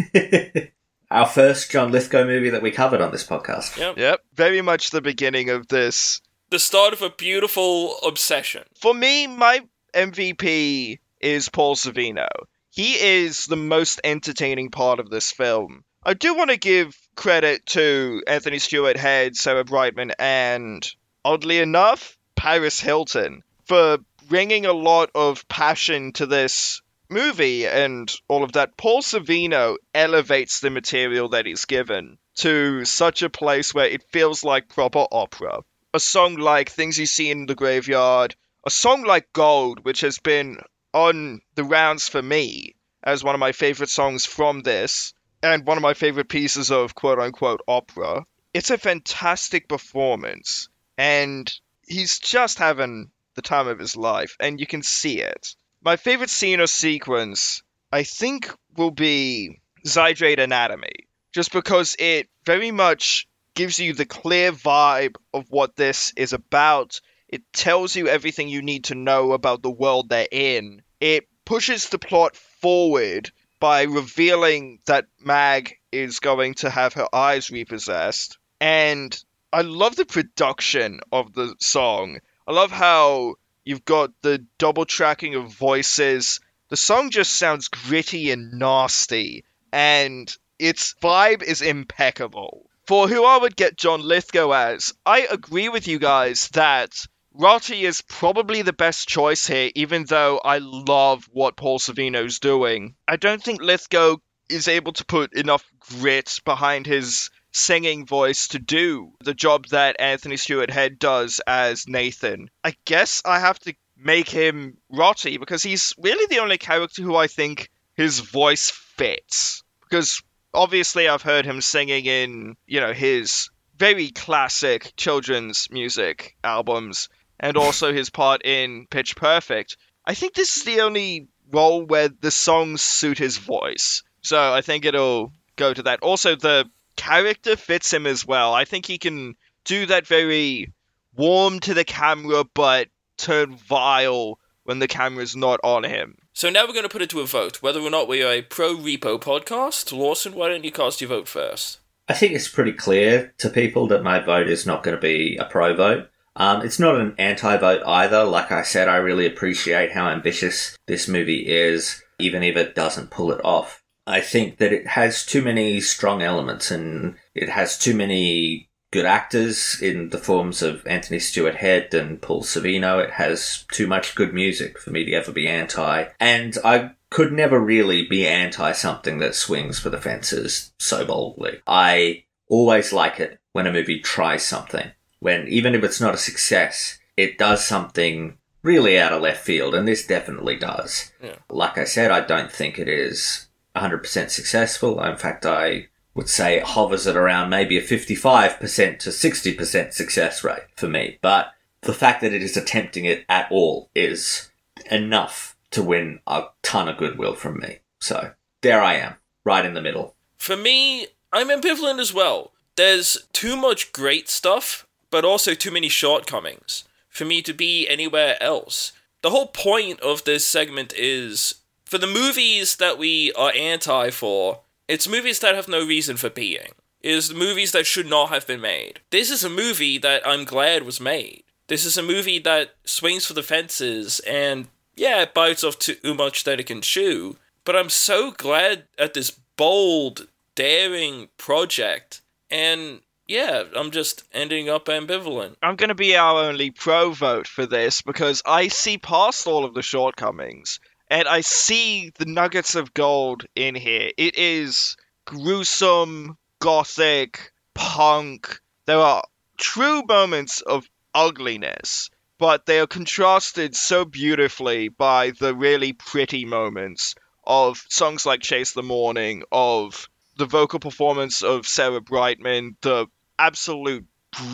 our first John Lithgow movie that we covered on this podcast. Yep. Very much the beginning of this. The start of a beautiful obsession. For me, my MVP is Paul Sorvino. He is the most entertaining part of this film. I do want to give credit to Anthony Stewart Head, Sarah Brightman, and, oddly enough, Paris Hilton for bringing a lot of passion to this movie and all of that. Paul Sorvino elevates the material that he's given to such a place where it feels like proper opera. A song like Things You See in the Graveyard, a song like Gold, which has been on the rounds for me as one of my favorite songs from this and one of my favorite pieces of quote-unquote opera. It's a fantastic performance, and he's just having the time of his life, and you can see it. My favorite scene or sequence, I think, will be Zydrate Anatomy, just because it very much gives you the clear vibe of what this is about. It tells you everything you need to know about the world they're in. It pushes the plot forward by revealing that Mag is going to have her eyes repossessed. And I love the production of the song. I love how you've got the double tracking of voices. The song just sounds gritty and nasty, and its vibe is impeccable. For who I would get John Lithgow as, I agree with you guys that Rotti is probably the best choice here, even though I love what Paul Sorvino's doing. I don't think Lithgow is able to put enough grit behind his singing voice to do the job that Anthony Stewart Head does as Nathan. I guess I have to make him Rotti, because he's really the only character who I think his voice fits. Because obviously I've heard him singing in, his very classic children's music albums, and also his part in Pitch Perfect. I think this is the only role where the songs suit his voice. So I think it'll go to that. Also, the character fits him as well. I think he can do that very warm to the camera, but turn vile when the camera's not on him. So now we're going to put it to a vote, whether or not we are a pro-Repo podcast. Lawson, why don't you cast your vote first? I think it's pretty clear to people that my vote is not going to be a pro vote. It's not an anti-vote either. Like I said, I really appreciate how ambitious this movie is, even if it doesn't pull it off. I think that it has too many strong elements, and it has too many good actors in the forms of Anthony Stewart Head and Paul Sorvino. It has too much good music for me to ever be anti. And I could never really be anti something that swings for the fences so boldly. I always like it when a movie tries something. When, even if it's not a success, it does something really out of left field, and this definitely does. Yeah. Like I said, I don't think it is 100% successful. In fact, I would say it hovers at around maybe a 55% to 60% success rate for me. But the fact that it is attempting it at all is enough to win a ton of goodwill from me. So there I am, right in the middle. For me, I'm ambivalent as well. There's too much great stuff, but also too many shortcomings for me to be anywhere else. The whole point of this segment is, for the movies that we are anti for, it's movies that have no reason for being. It is the movies that should not have been made. This is a movie that I'm glad was made. This is a movie that swings for the fences and, yeah, it bites off too much that it can chew, but I'm so glad at this bold, daring project, and yeah, I'm just ending up ambivalent. I'm going to be our only pro vote for this, because I see past all of the shortcomings, and I see the nuggets of gold in here. It is gruesome, gothic, punk. There are true moments of ugliness, but they are contrasted so beautifully by the really pretty moments of songs like Chase the Morning, of the vocal performance of Sarah Brightman, the absolute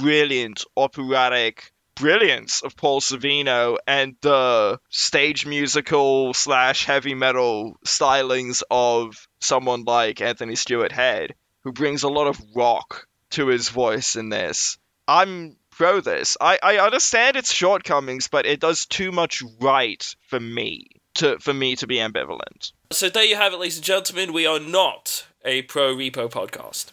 brilliant operatic brilliance of Paul Sorvino, and the stage musical / heavy metal stylings of someone like Anthony Stewart Head, who brings a lot of rock to his voice in this. I'm grow this. I understand its shortcomings, but it does too much right for me to be ambivalent. So there you have it, ladies and gentlemen. We are not a Pro Repo podcast.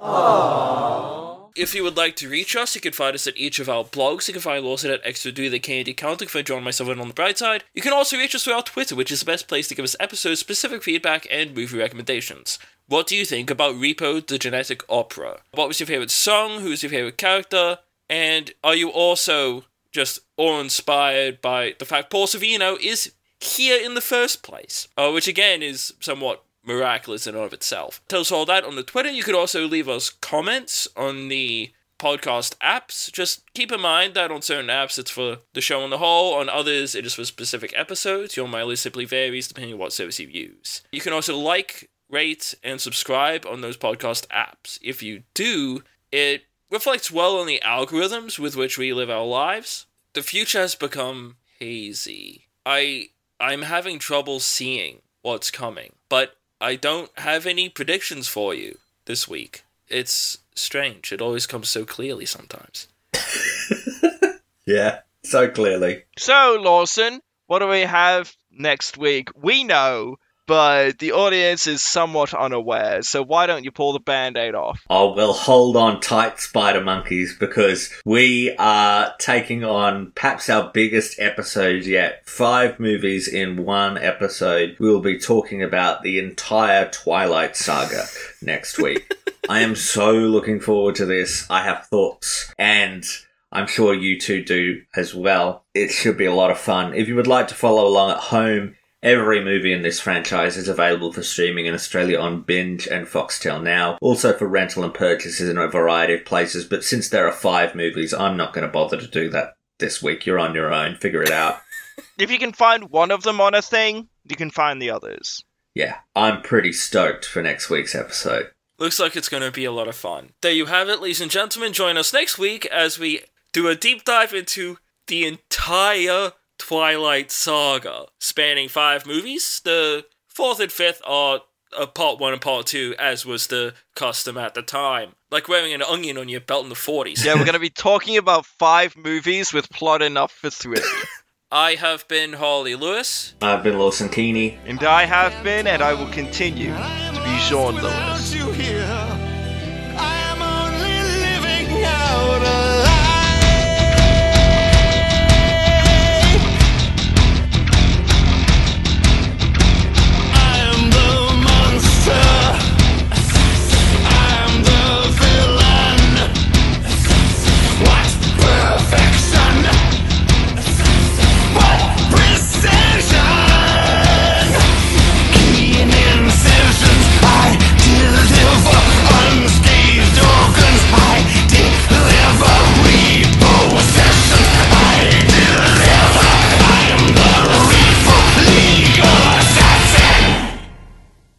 Aww. If you would like to reach us, you can find us at each of our blogs. You can find Lawson at Extra Do the Candy Count. You can find John and myself on The Bright Side. You can also reach us through our Twitter, which is the best place to give us episode specific feedback and movie recommendations. What do you think about Repo! The Genetic Opera? What was your favourite song? Who's your favourite character? And are you also just awe-inspired by the fact Paul Sorvino is here in the first place? Which again is somewhat miraculous in and of itself. Tell us all that on the Twitter. You could also leave us comments on the podcast apps. Just keep in mind that on certain apps it's for the show on the whole, on others it is for specific episodes. Your mileage simply varies depending on what service you use. You can also like, rate, and subscribe on those podcast apps. If you do, it reflects well on the algorithms with which we live our lives. The future has become hazy. I'm having trouble seeing what's coming, but I don't have any predictions for you this week. It's strange. It always comes so clearly sometimes. Yeah, so clearly. So, Lawson, what do we have next week? We know, but the audience is somewhat unaware, so why don't you pull the Band-Aid off? Oh, well, hold on tight, Spider Monkeys, because we are taking on perhaps our biggest episode yet. 5 movies in one episode. We'll be talking about the entire Twilight Saga next week. I am so looking forward to this. I have thoughts, and I'm sure you two do as well. It should be a lot of fun. If you would like to follow along at home, every movie in this franchise is available for streaming in Australia on Binge and Foxtel Now, also for rental and purchases in a variety of places, but since there are 5 movies, I'm not going to bother to do that this week. You're on your own. Figure it out. If you can find one of them on a thing, you can find the others. Yeah, I'm pretty stoked for next week's episode. Looks like it's going to be a lot of fun. There you have it, ladies and gentlemen. Join us next week as we do a deep dive into the entire Twilight Saga, spanning 5 movies. The 4th and 5th are part 1 and part 2, as was the custom at the time. Like wearing an onion on your belt in the 40s. Yeah, we're going to be talking about 5 movies with plot enough for 3. I have been Harley Lewis. I've been Lawson Keeney. And I have been, and I will continue to be Jean-Louis.